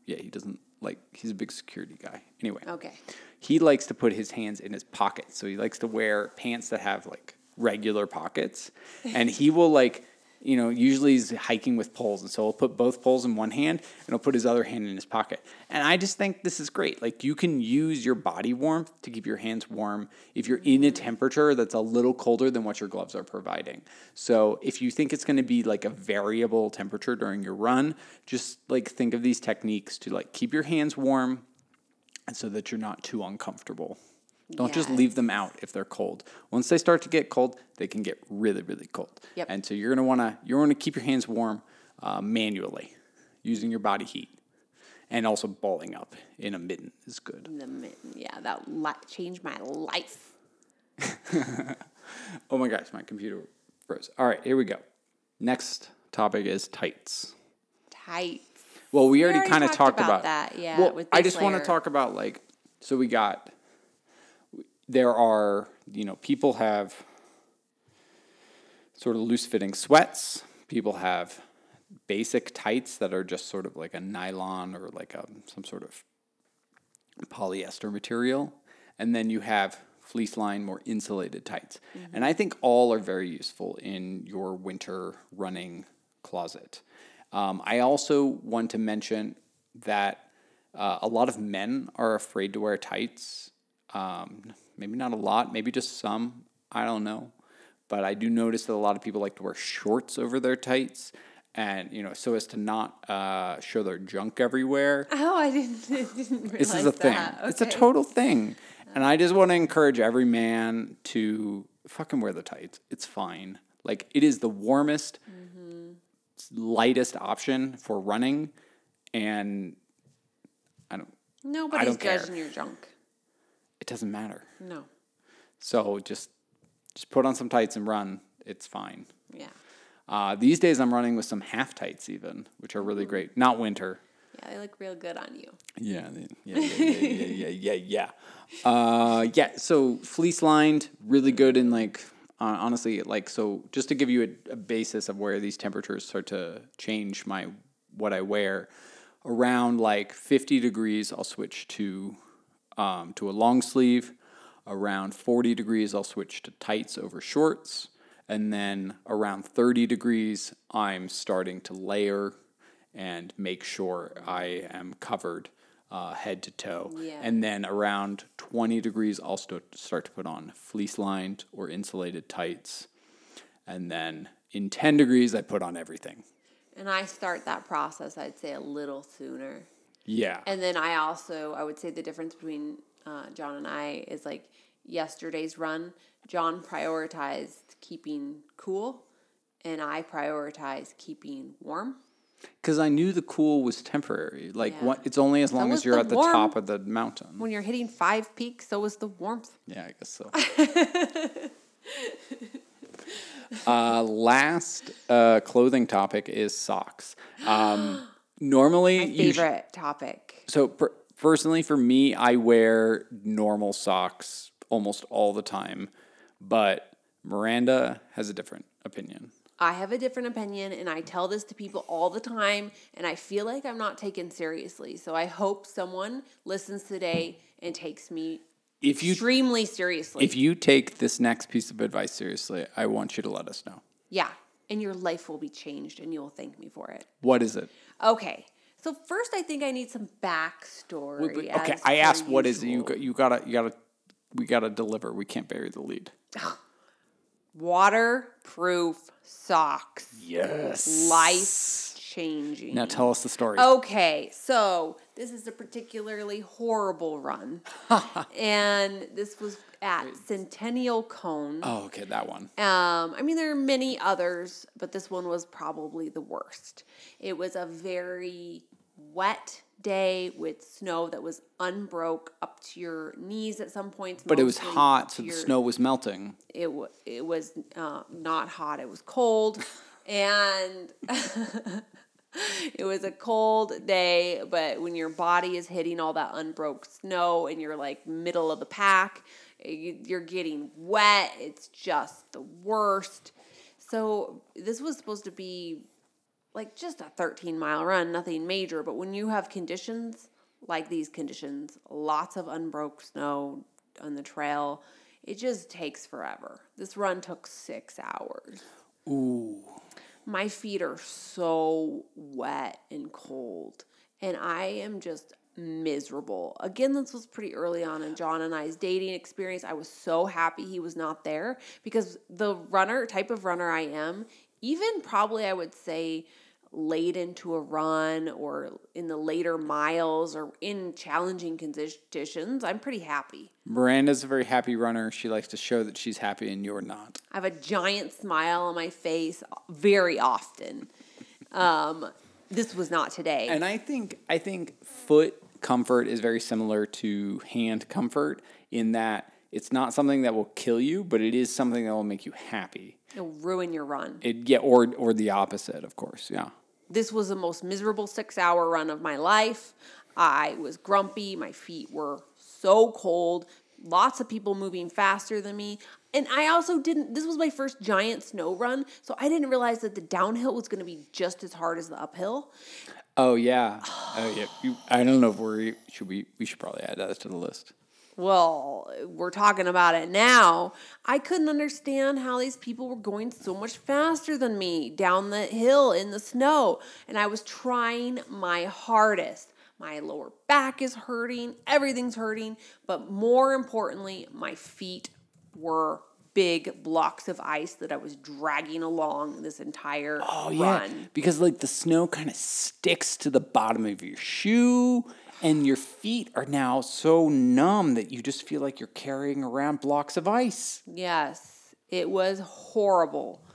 he doesn't. Like, he's a big security guy. Anyway. Okay. He likes to put his hands in his pockets. So he likes to wear pants that have, like, regular pockets. And he will, like, you know, usually he's hiking with poles. And so he'll put both poles in one hand, and he'll put his other hand in his pocket. And I just think this is great. Like, you can use your body warmth to keep your hands warm if you're in a temperature that's a little colder than what your gloves are providing. So if you think it's going to be, like, a variable temperature during your run, just, like, think of these techniques to, like, keep your hands warm and so that you're not too uncomfortable. Don't just leave them out if they're cold. Once they start to get cold, they can get really, really cold. Yep. And so you're going to want to keep your hands warm manually using your body heat. And also balling up in a mitten is good. The mitten, yeah. That changed my life. Oh, my gosh. My computer froze. All right. Here we go. Next topic is tights. Tights. Well, we already kind of talked about that. Yeah. Well, with I just want to talk about, like, so we got... There are, you know, people have sort of loose-fitting sweats. People have basic tights that are just sort of like a nylon or like some sort of polyester material. And then you have fleece-lined, more insulated tights. Mm-hmm. And I think all are very useful in your winter running closet. I also want to mention that a lot of men are afraid to wear tights. Maybe not a lot, maybe just some. I don't know. But I do notice that a lot of people like to wear shorts over their tights, and so as to not show their junk everywhere. Oh, I didn't realize this is a thing. Okay. It's a total thing. And I just want to encourage every man to fucking wear the tights. It's fine. Like, it is the warmest, lightest option for running, and nobody's judging your junk. It doesn't matter. No. So just put on some tights and run. It's fine. Yeah. These days I'm running with some half tights even, which are really great. Not winter. Yeah, they look real good on you. Yeah. So fleece lined, really good in honestly, so just to give you a basis of where these temperatures start to change what I wear, around 50 degrees, I'll switch to a long sleeve. Around 40 degrees, I'll switch to tights over shorts. And then around 30 degrees, I'm starting to layer and make sure I am covered head to toe. Yeah. And then around 20 degrees, I'll start to put on fleece-lined or insulated tights. And then in 10 degrees, I put on everything. And I start that process, I'd say, a little sooner. Yeah. And then I would say the difference between John and I is yesterday's run, John prioritized keeping cool, and I prioritized keeping warm. Because I knew the cool was temporary. It's only as long as you're at the top of the mountain. When you're hitting 5 peaks, so is the warmth. Yeah, I guess so. Last clothing topic is socks. Normally, my favorite topic. So personally, for me, I wear normal socks almost all the time, but Miranda has a different opinion. I have a different opinion, and I tell this to people all the time, and I feel like I'm not taken seriously. So I hope someone listens today and takes me extremely seriously. If you take this next piece of advice seriously, I want you to let us know. Yeah, and your life will be changed, and you'll thank me for it. What is it? Okay, so first I think I need some backstory. Okay, I asked what is it. We gotta deliver. We can't bury the lead. Waterproof socks. Yes. Life-changing. Now tell us the story. Okay, so this is a particularly horrible run. And this was at Centennial Cone. Oh, okay, that one. There are many others, but this one was probably the worst. It was a very wet day with snow that was unbroke up to your knees at some points. But it was hot, so the snow was melting. It was not hot. It was cold. And it was a cold day, but when your body is hitting all that unbroke snow and you're middle of the pack, you're getting wet. It's just the worst. So this was supposed to be just a 13-mile run, nothing major. But when you have conditions like these conditions, lots of unbroke snow on the trail, it just takes forever. This run took 6 hours. Ooh. My feet are so wet and cold, and I am just miserable. Again, this was pretty early on in John and I's dating experience. I was so happy he was not there because the type of runner I am, even probably I would say late into a run or in the later miles or in challenging conditions, I'm pretty happy. Miranda's a very happy runner. She likes to show that she's happy and you're not. I have a giant smile on my face very often. This was not today. And I think foot comfort is very similar to hand comfort in that it's not something that will kill you, but it is something that will make you happy. It'll ruin your run. Or the opposite, of course, yeah. This was the most miserable 6-hour run of my life. I was grumpy. My feet were so cold. Lots of people moving faster than me. And I also this was my first giant snow run, so I didn't realize that the downhill was going to be just as hard as the uphill. Oh, yeah. I don't know if we should probably add that to the list. well, we're talking about it now. I couldn't understand how these people were going so much faster than me down the hill in the snow. And I was trying my hardest. My lower back is hurting. Everything's hurting. But more importantly, my feet were big blocks of ice that I was dragging along this entire run. Yeah, because like the snow kind of sticks to the bottom of your shoe, and your feet are now so numb that you just feel like you're carrying around blocks of ice. Yes, it was horrible.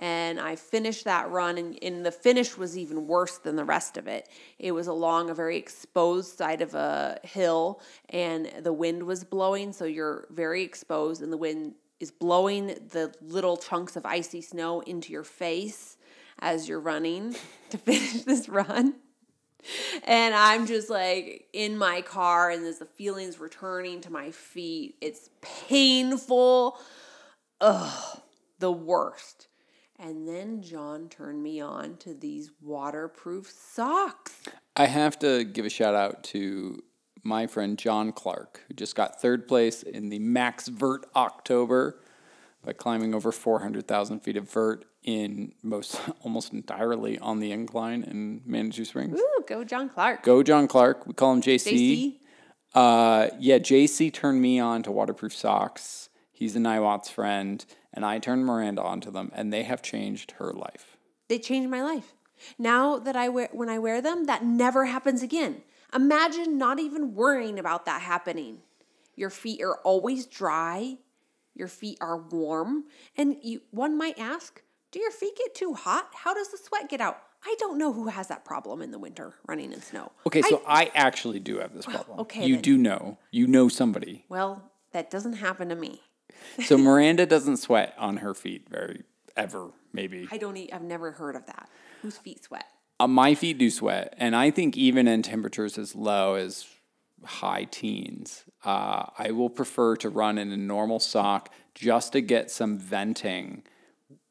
And I finished that run, and the finish was even worse than the rest of it. It was along a very exposed side of a hill, and the wind was blowing, so you're very exposed, and the wind is blowing the little chunks of icy snow into your face as you're running to finish this run. And I'm just like in my car, and there's the feelings returning to my feet. It's painful. Ugh, the worst. And then John turned me on to these waterproof socks. I have to give a shout out to my friend John Clark, who just got third place in the Max Vert October by climbing over 400,000 feet of vert in almost entirely on the incline in Manitou Springs. Ooh, go John Clark. Go John Clark. We call him JC. JC turned me on to waterproof socks. He's a Niwot's friend, and I turned Miranda onto them, and they have changed her life. They changed my life. Now that when I wear them, that never happens again. Imagine not even worrying about that happening. Your feet are always dry. Your feet are warm. And one might ask, do your feet get too hot? How does the sweat get out? I don't know who has that problem in the winter running in snow. Okay, so I actually do have this problem. Okay, you then. Do know. You know somebody. Well, that doesn't happen to me. So Miranda doesn't sweat on her feet ever, maybe. I've never heard of that. Whose feet sweat? My feet do sweat, and I think even in temperatures as low as high teens, I will prefer to run in a normal sock just to get some venting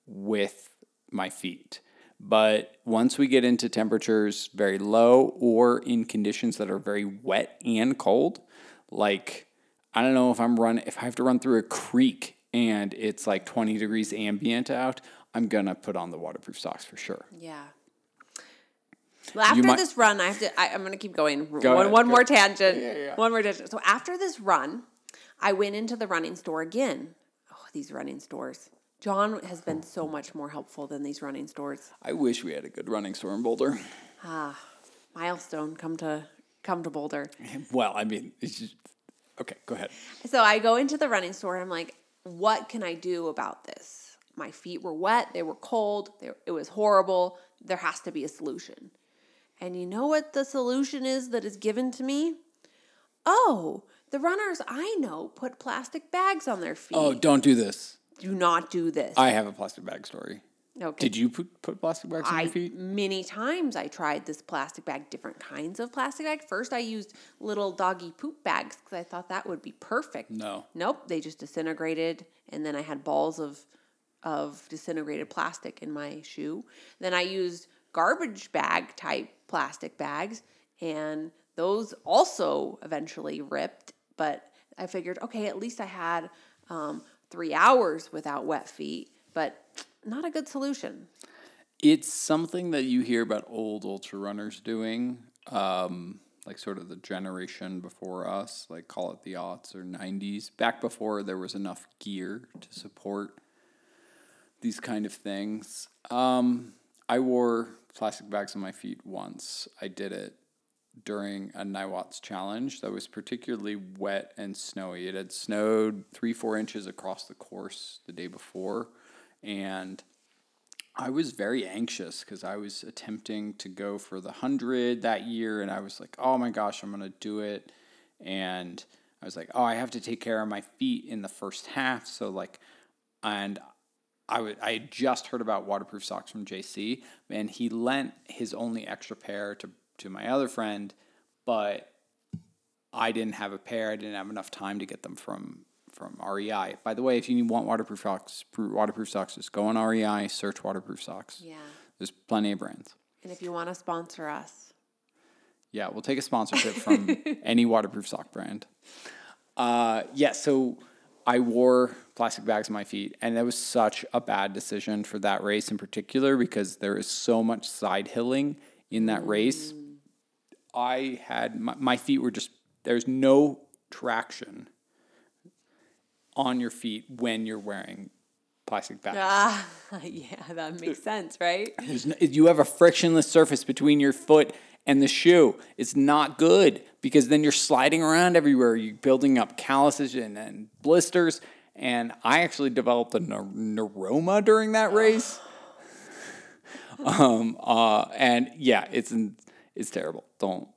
with my feet. But once we get into temperatures very low or in conditions that are very wet and cold, like, I don't know if I have to run through a creek and it's like 20 degrees ambient out, I'm going to put on the waterproof socks for sure. Yeah. Well, after this run, I'm going to keep going. One more tangent. Yeah. One more tangent. So after this run, I went into the running store again. Oh, these running stores. John has been so much more helpful than these running stores. I wish we had a good running store in Boulder. Ah, milestone. Come to Boulder. Well, I mean, it's just, okay, go ahead. So I go into the running store, and I'm like, what can I do about this? My feet were wet. They were cold. It was horrible. There has to be a solution. And you know what the solution is that is given to me? Oh, the runners I know put plastic bags on their feet. Oh, don't do this. Do not do this. I have a plastic bag story. Okay. Did you put plastic bags on your feet? Many times I tried this plastic bag, different kinds of plastic bag. First, I used little doggy poop bags because I thought that would be perfect. No. Nope, they just disintegrated, and then I had balls of disintegrated plastic in my shoe. Then I used garbage bag type plastic bags, and those also eventually ripped, but I figured, okay, at least I had 3 hours without wet feet, but not a good solution. It's something that you hear about old ultra runners doing, like sort of the generation before us, like call it the aughts or 90s, back before there was enough gear to support these kind of things. I wore plastic bags on my feet once. I did it during a Niwot's Challenge that was particularly wet and snowy. It had snowed 3-4 inches across the course the day before, and I was very anxious because I was attempting to go for the 100 that year, and I was like, oh my gosh, I'm going to do it. And I was like, oh, I have to take care of my feet in the first half. So like, and I had just heard about waterproof socks from JC, and he lent his only extra pair to my other friend, but I didn't have a pair. I didn't have enough time to get them from REI. By the way, if you want waterproof socks, just go on REI, search waterproof socks. Yeah. There's plenty of brands. And if you want to sponsor us. Yeah, we'll take a sponsorship from any waterproof sock brand. So I wore plastic bags on my feet, and that was such a bad decision for that race in particular because there is so much side hilling in that race. I had my feet were just, there's no traction on your feet when you're wearing plastic bags. Yeah, that makes sense, right? No, you have a frictionless surface between your foot and the shoe. It's not good because then you're sliding around everywhere. You're building up calluses and blisters. And I actually developed a neuroma during that race. It's terrible. Don't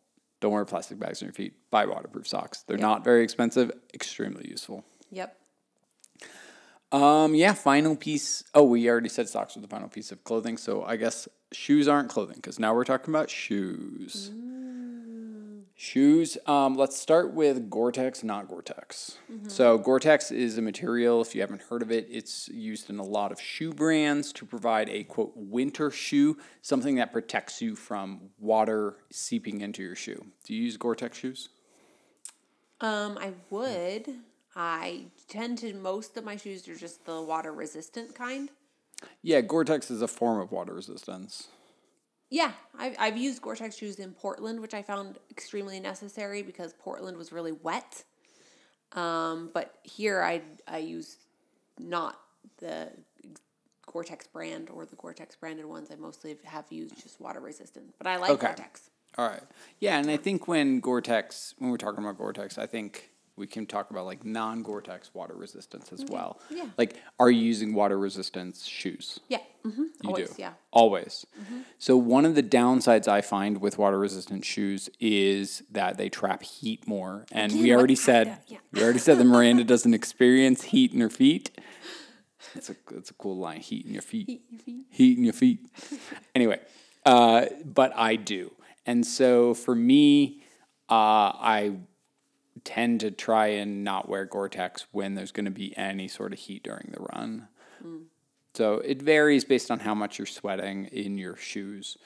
wear plastic bags on your feet. Buy waterproof socks. They're not very expensive. Extremely useful. Yep. Final piece. Oh, we already said socks were the final piece of clothing. So I guess shoes aren't clothing because now we're talking about shoes. Ooh. Shoes. Let's start with GORE-TEX, not GORE-TEX. Mm-hmm. So GORE-TEX is a material, if you haven't heard of it, it's used in a lot of shoe brands to provide a, quote, winter shoe, something that protects you from water seeping into your shoe. Do you use GORE-TEX shoes? I would. I tend to, most of my shoes are just the water-resistant kind. Yeah, GORE-TEX is a form of water resistance. Yeah, I've used GORE-TEX shoes in Portland, which I found extremely necessary because Portland was really wet. But here I use not the GORE-TEX brand or the GORE-TEX branded ones. I mostly have used just water resistant, but I like GORE-TEX. All right. Yeah, and I think when we're talking about GORE-TEX, I think we can talk about like non-GORE-TEX water resistance as well. Yeah. Like, are you using water resistance shoes? Yeah. Mm-hmm. Always. Mm-hmm. So one of the downsides I find with water resistant shoes is that they trap heat more. And we already said that Miranda doesn't experience heat in her feet. That's a cool line. Heat in your feet. Anyway, but I do. And so for me, I tend to try and not wear GORE-TEX when there's going to be any sort of heat during the run. Mm. So it varies based on how much you're sweating in your shoes,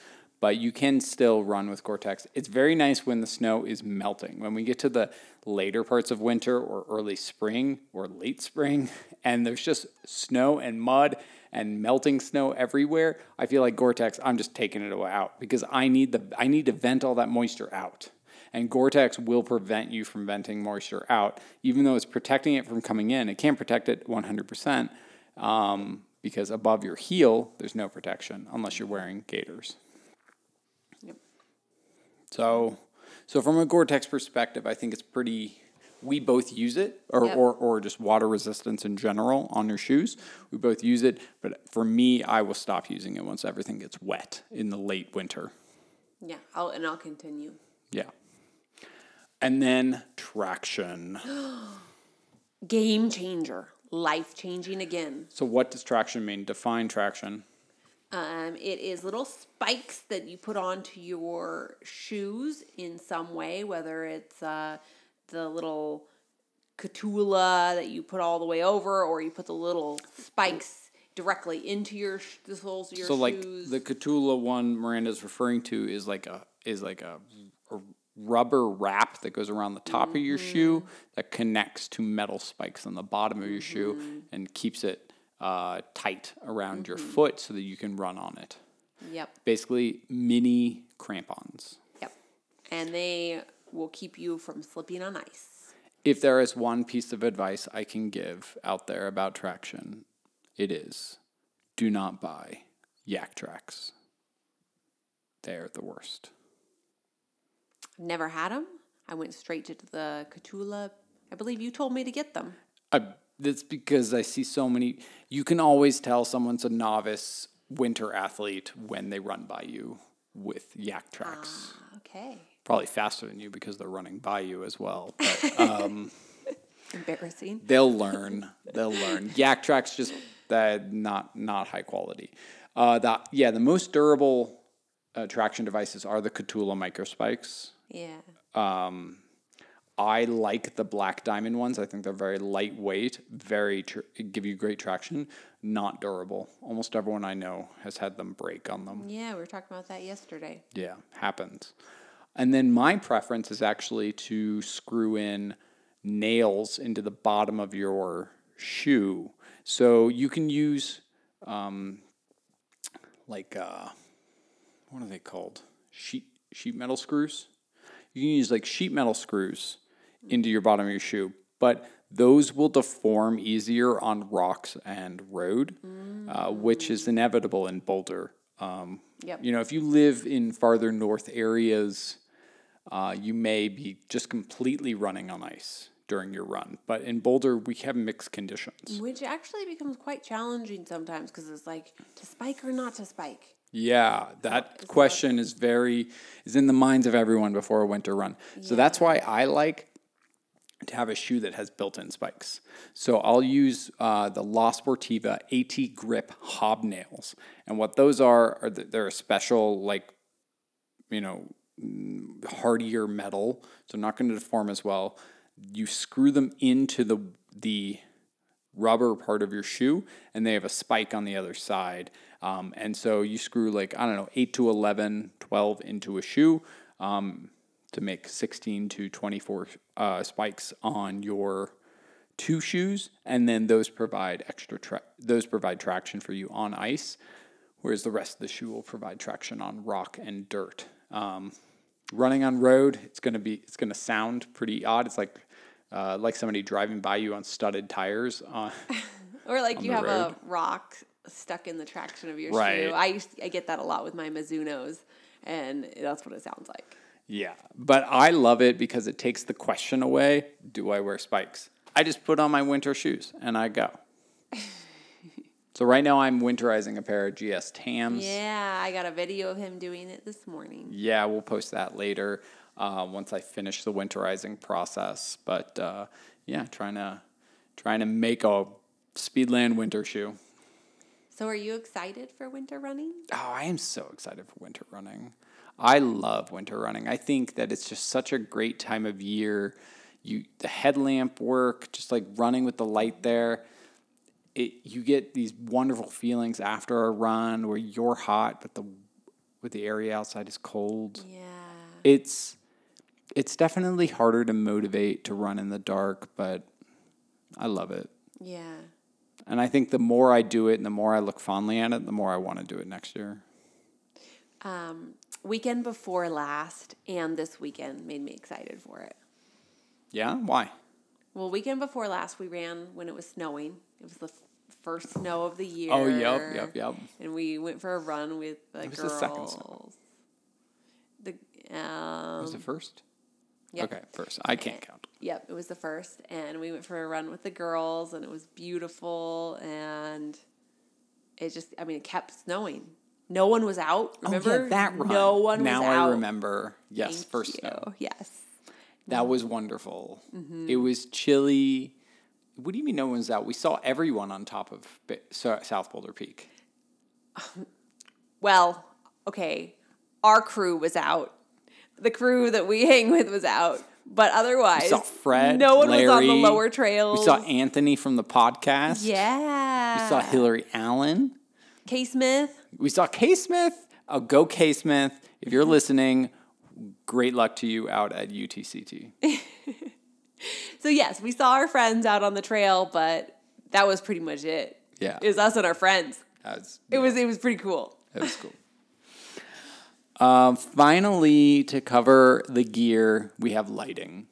but you can still run with GORE-TEX. It's very nice when the snow is melting. When we get to the later parts of winter or early spring or late spring, and there's just snow and mud and melting snow everywhere, I feel like GORE-TEX, I'm just taking it out because I need to vent all that moisture out. And GORE-TEX will prevent you from venting moisture out. Even though it's protecting it from coming in, it can't protect it 100% because above your heel, there's no protection unless you're wearing gaiters. Yep. So from a GORE-TEX perspective, I think it's pretty, we both use it or just water resistance in general on your shoes. We both use it, but for me, I will stop using it once everything gets wet in the late winter. Yeah, I'll continue. Yeah. And then traction. Game changer. Life changing again. So what does traction mean? Define traction. It is little spikes that you put onto your shoes in some way, whether it's the little catula that you put all the way over, or you put the little spikes directly into the soles of your shoes. So like the catula one Miranda's referring to is like a rubber wrap that goes around the top of your shoe that connects to metal spikes on the bottom of your shoe and keeps it tight around your foot so that you can run on it. Yep. Basically, mini crampons. Yep. And they will keep you from slipping on ice. If there is one piece of advice I can give out there about traction, it is do not buy Yaktrax. They're the worst. Never had them. I went straight to the Catula. I believe you told me to get them. That's because I see so many. You can always tell someone's a novice winter athlete when they run by you with Yaktrax. Okay. Probably faster than you because they're running by you as well. But, embarrassing. They'll learn. Yaktrax just not high quality. The most durable traction devices are the Catula microspikes. Yeah. I like the black diamond ones. I think they're very lightweight, give you great traction, not durable. Almost everyone I know has had them break on them. Yeah, we were talking about that yesterday. Yeah, happens. And then my preference is actually to screw in nails into the bottom of your shoe. So you can use what are they called? Sheet metal screws. You can use like sheet metal screws into your bottom of your shoe, but those will deform easier on rocks and road, which is inevitable in Boulder. Yep. You know, if you live in farther north areas, you may be just completely running on ice during your run. But in Boulder, we have mixed conditions. Which actually becomes quite challenging sometimes because it's like, to spike or not to spike? Yeah, that question is in the minds of everyone before a winter run. Yeah. So that's why I like to have a shoe that has built-in spikes. So I'll use the La Sportiva AT Grip hobnails. And what those are they're a special, hardier metal. So not going to deform as well. You screw them into the rubber part of your shoe, and they have a spike on the other side. And so you screw 8 to 11, 12 into a shoe to make 16 to 24 spikes on your two shoes, and then those provide traction for you on ice, whereas the rest of the shoe will provide traction on rock and dirt. Running on road, it's going to sound pretty odd. It's like somebody driving by you on studded tires. Or like you have a rock stuck in the traction of your shoe. I get that a lot with my Mizunos, and that's what it sounds like. Yeah, but I love it because it takes the question away, do I wear spikes? I just put on my winter shoes, and I go. So right now I'm winterizing a pair of GS Tams. Yeah, I got a video of him doing it this morning. Yeah, we'll post that later once I finish the winterizing process. But trying to make a Speedland winter shoe. So are you excited for winter running? Oh, I am so excited for winter running. I love winter running. I think that it's just such a great time of year. The headlamp work, just like running with the light there. You get these wonderful feelings after a run where you're hot, but the area outside is cold. Yeah, it's definitely harder to motivate to run in the dark, but I love it. Yeah, and I think the more I do it, and the more I look fondly at it, the more I want to do it next year. Weekend before last and this weekend made me excited for it. Yeah, why? Well, weekend before last, we ran when it was snowing. It was the first snow of the year. Oh, yep. And we went for a run with the girls. It was the second snow. It was the first? Yep. Okay, first. I can't count. Yep, it was the first. And we went for a run with the girls, and it was beautiful. And it just, it kept snowing. No one was out, remember? Oh, yeah, that run. No one was out. Now I remember. Yes, thank first you. Snow. Yes. That was wonderful. Mm-hmm. It was chilly. What do you mean no one's out? We saw everyone on top of South Boulder Peak. Well, okay. Our crew was out. The crew that we hang with was out. But otherwise, we saw Fred, no one Larry, was on the lower trails. We saw Anthony from the podcast. Yeah. We saw Hillary Allen. Kay Smith. We saw Kay Smith. Oh, go Kay Smith. If you're listening, great luck to you out at UTCT. So, yes, we saw our friends out on the trail, but that was pretty much it. Yeah. It was us and our friends. It was pretty cool. It was cool. Finally, to cover the gear, we have lighting.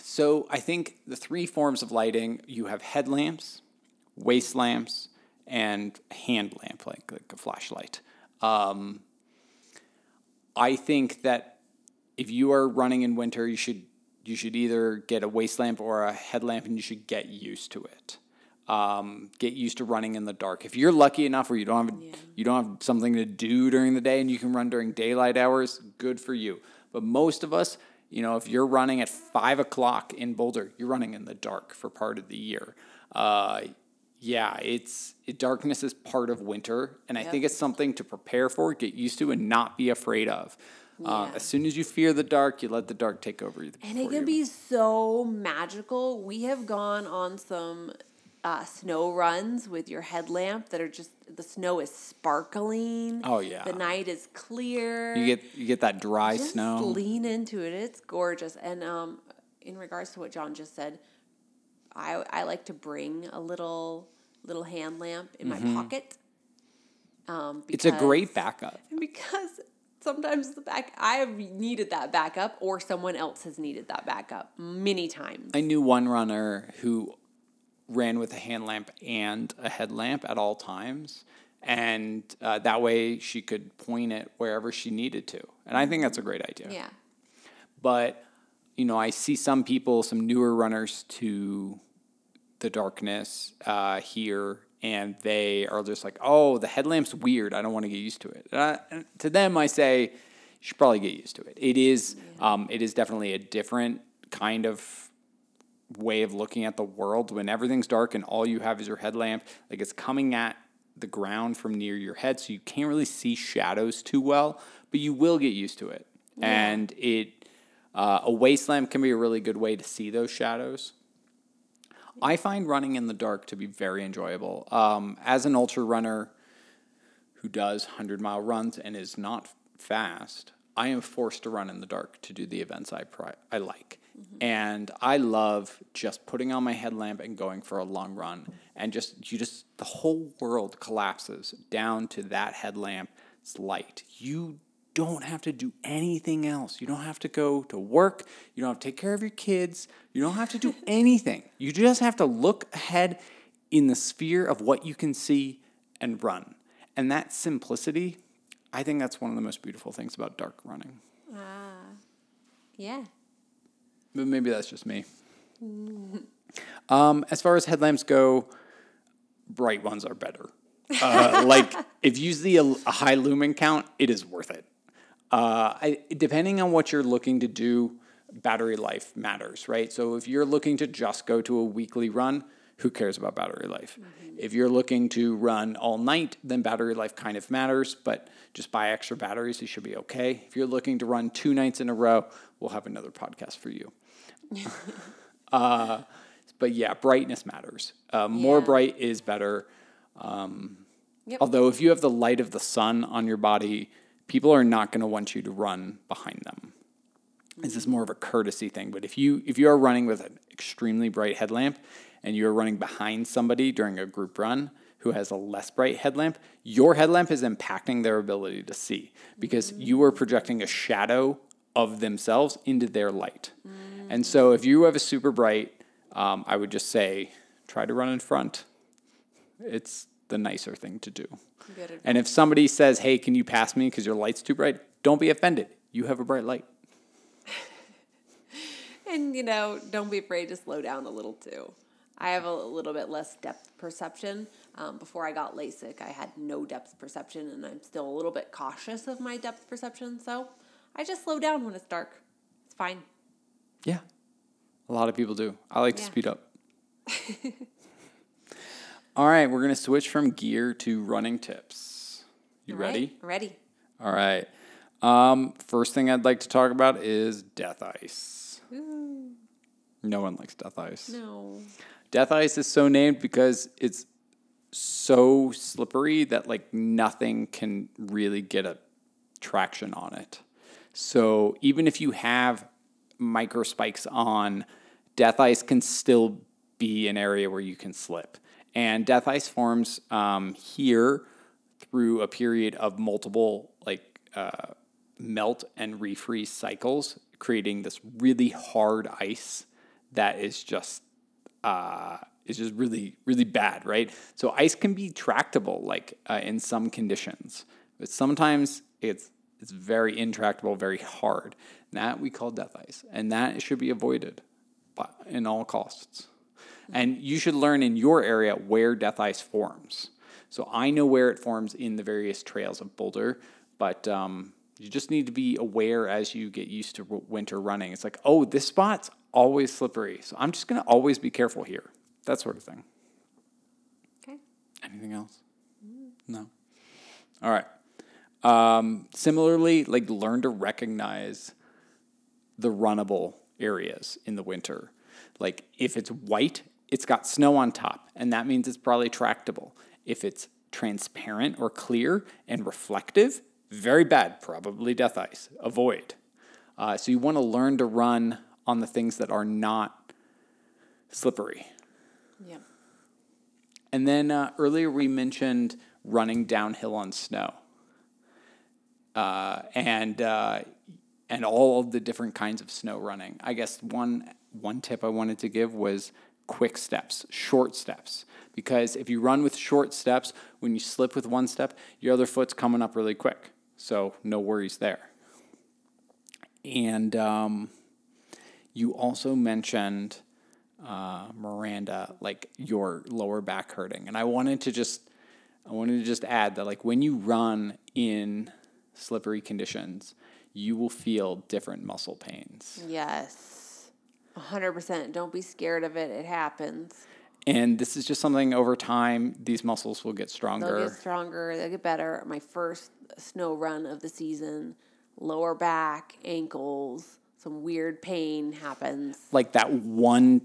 So I think the three forms of lighting, you have headlamps, waist lamps, and hand lamp, like a flashlight. I think that if you are running in winter, you should either get a waist lamp or a headlamp, and you should get used to it. Get used to running in the dark. If you're lucky enough where you don't have something to do during the day and you can run during daylight hours, good for you. But most of us, if you're running at 5 o'clock in Boulder, you're running in the dark for part of the year. Darkness is part of winter, and I think it's something to prepare for, get used to, and not be afraid of. Yeah. As soon as you fear the dark, you let the dark take over you. And it can be so magical. We have gone on some snow runs with your headlamp that are just, the snow is sparkling. Oh, yeah. The night is clear. You get that dry just snow. Just lean into it. It's gorgeous. And in regards to what John just said, I like to bring a little hand lamp in my pocket. It's a great backup. Because sometimes I have needed that backup, or someone else has needed that backup many times. I knew one runner who ran with a hand lamp and a headlamp at all times, and that way she could point it wherever she needed to. And I think that's a great idea. Yeah. But, you know, I see some people, some newer runners to the darkness here, and they are just like, oh, the headlamp's weird. I don't want to get used to it. To them, I say, you should probably get used to it. It is definitely a different kind of way of looking at the world when everything's dark and all you have is your headlamp. Like, it's coming at the ground from near your head, so you can't really see shadows too well, but you will get used to it. Yeah. And a waist lamp can be a really good way to see those shadows. I find running in the dark to be very enjoyable. As an ultra runner who does 100-mile runs and is not fast, I am forced to run in the dark to do the events I like. Mm-hmm. And I love just putting on my headlamp and going for a long run. And just the whole world collapses down to that headlamp's light. You don't have to do anything else. You don't have to go to work. You don't have to take care of your kids. You don't have to do anything. You just have to look ahead in the sphere of what you can see and run. And that simplicity, I think that's one of the most beautiful things about dark running. Yeah. But maybe that's just me. As far as headlamps go, bright ones are better. Like, if you see a high lumen count, it is worth it. Depending on what you're looking to do, battery life matters, right? So if you're looking to just go to a weekly run, who cares about battery life? Mm-hmm. If you're looking to run all night, then battery life kind of matters, but just buy extra batteries. You should be okay. If you're looking to run 2 nights in a row, we'll have another podcast for you. But yeah, brightness matters. More bright is better. Yep. Although if you have the light of the sun on your body, people are not going to want you to run behind them. Mm-hmm. This is more of a courtesy thing. But if you are running with an extremely bright headlamp and you're running behind somebody during a group run who has a less bright headlamp, your headlamp is impacting their ability to see because you are projecting a shadow of themselves into their light. Mm-hmm. And so if you have a super bright, I would just say, try to run in front. It's the nicer thing to do. And if somebody says, hey, can you pass me because your light's too bright? Don't be offended. You have a bright light. And, you know, don't be afraid to slow down a little too. I have a little bit less depth perception. Before I got LASIK, I had no depth perception, and I'm still a little bit cautious of my depth perception. So I just slow down when it's dark. It's fine. Yeah. A lot of people do. I like to speed up. All right, we're going to switch from gear to running tips. You ready? Ready. All right. First thing I'd like to talk about is Death Ice. Ooh. No one likes Death Ice. No. Death Ice is so named because it's so slippery that, like, nothing can really get a traction on it. So even if you have micro spikes on, Death Ice can still be an area where you can slip. And Death Ice forms here through a period of multiple melt and refreeze cycles, creating this really hard ice that is just really, really bad, right? So ice can be tractable, in some conditions, but sometimes it's very intractable, very hard. And that we call Death Ice, and that should be avoided in all costs. And you should learn in your area where Death Ice forms. So I know where it forms in the various trails of Boulder, but you just need to be aware as you get used to winter running. It's like, oh, this spot's always slippery, so I'm just going to always be careful here. That sort of thing. Okay. Anything else? No. All right. Similarly, learn to recognize the runnable areas in the winter. Like, if it's white, it's got snow on top, and that means it's probably tractable. If it's transparent or clear and reflective, very bad, probably death ice. Avoid. So you want to learn to run on the things that are not slippery. Yeah. And then earlier we mentioned running downhill on snow. And all of the different kinds of snow running. I guess one tip I wanted to give was quick steps, short steps. Because if you run with short steps, when you slip with one step, your other foot's coming up really quick. So no worries there. And you also mentioned, Miranda, like your lower back hurting. And I wanted to just add that, like, when you run in slippery conditions, you will feel different muscle pains. Yes. 100%. Don't be scared of it. It happens. And this is just something over time, these muscles will get stronger. They'll get stronger. They'll get better. My first snow run of the season, lower back, ankles, some weird pain happens. Like that one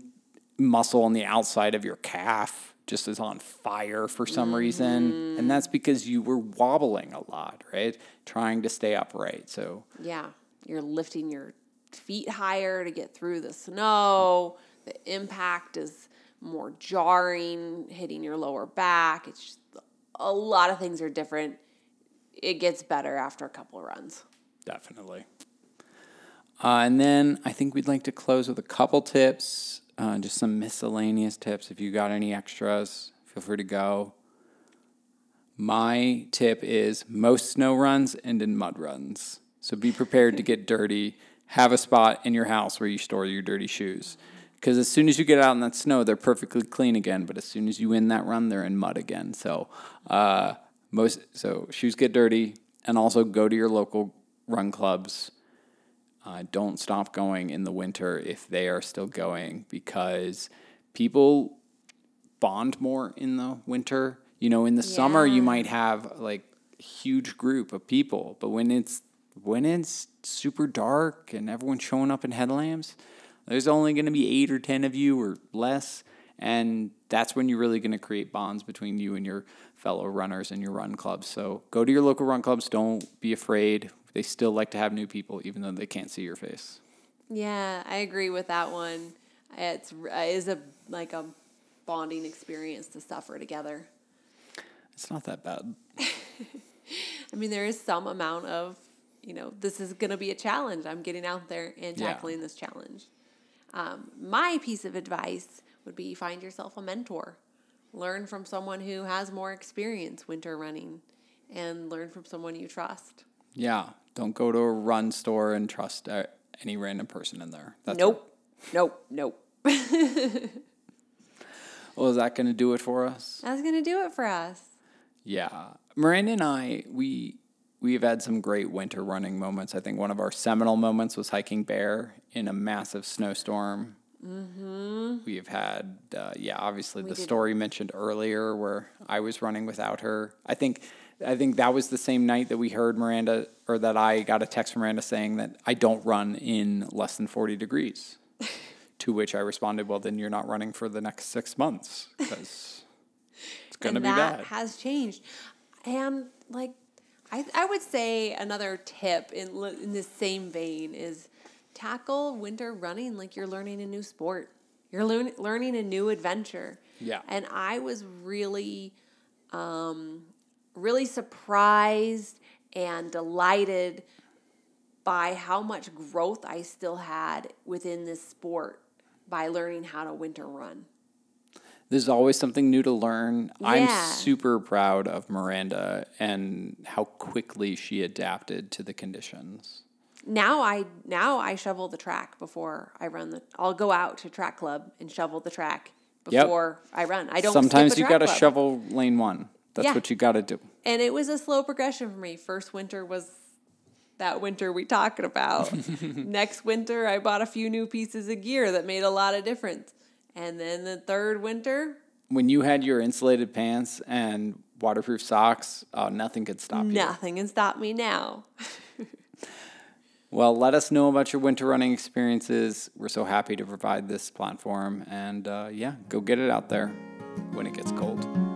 muscle on the outside of your calf just is on fire for some reason. And that's because you were wobbling a lot, right? Trying to stay upright. So yeah, you're lifting your feet higher to get through the snow. The impact is more jarring, hitting your lower back. It's just a lot of things are different. It gets better after a couple of runs. Definitely. And then I think we'd like to close with a couple tips, just some miscellaneous tips. If you got any extras, feel free to go. My tip is most snow runs end in mud runs. So be prepared to get dirty. Have a spot in your house where you store your dirty shoes. Because as soon as you get out in that snow, they're perfectly clean again. But as soon as you end that run, they're in mud again. So shoes get dirty. And also go to your local run clubs. Don't stop going in the winter if they are still going, because people bond more in the winter. You know, in the summer you might have like a huge group of people, but when it's super dark and everyone's showing up in headlamps, there's only going to be 8 or 10 of you or less, and that's when you're really going to create bonds between you and your fellow runners and your run clubs. So go to your local run clubs. Don't be afraid. They still like to have new people, even though they can't see your face. Yeah, I agree with that one. It is a bonding experience to suffer together. It's not that bad. I mean, there is some amount of, this is going to be a challenge. I'm getting out there and tackling this challenge. My piece of advice would be find yourself a mentor. Learn from someone who has more experience winter running, and learn from someone you trust. Yeah, don't go to a run store and trust any random person in there. Nope. Well, is that going to do it for us? That's going to do it for us. Yeah. Miranda and I, we've had some great winter running moments. I think one of our seminal moments was hiking Bear in a massive snowstorm. Mm-hmm. We've had, obviously the story mentioned earlier where I was running without her. I think that was the same night that we heard Miranda, or that I got a text from Miranda saying that I don't run in less than 40 degrees, to which I responded, well, then you're not running for the next 6 months, because it's going to be bad. That has changed. And like, I would say another tip in this same vein is tackle winter running like you're learning a new sport. You're learning a new adventure. Yeah. And I was really surprised and delighted by how much growth I still had within this sport by learning how to winter run. There's always something new to learn. Yeah. I'm super proud of Miranda and how quickly she adapted to the conditions. Now I shovel the track before I run. I'll go out to track club and shovel the track before I run. I don't. Sometimes you got to shovel lane one. That's what you got to do. And it was a slow progression for me. First winter was that winter we talking about. Next winter, I bought a few new pieces of gear that made a lot of difference. And then the third winter, when you had your insulated pants and waterproof socks, nothing could stop you. Nothing can stop me now. Well, let us know about your winter running experiences. We're so happy to provide this platform. And yeah, go get it out there when it gets cold.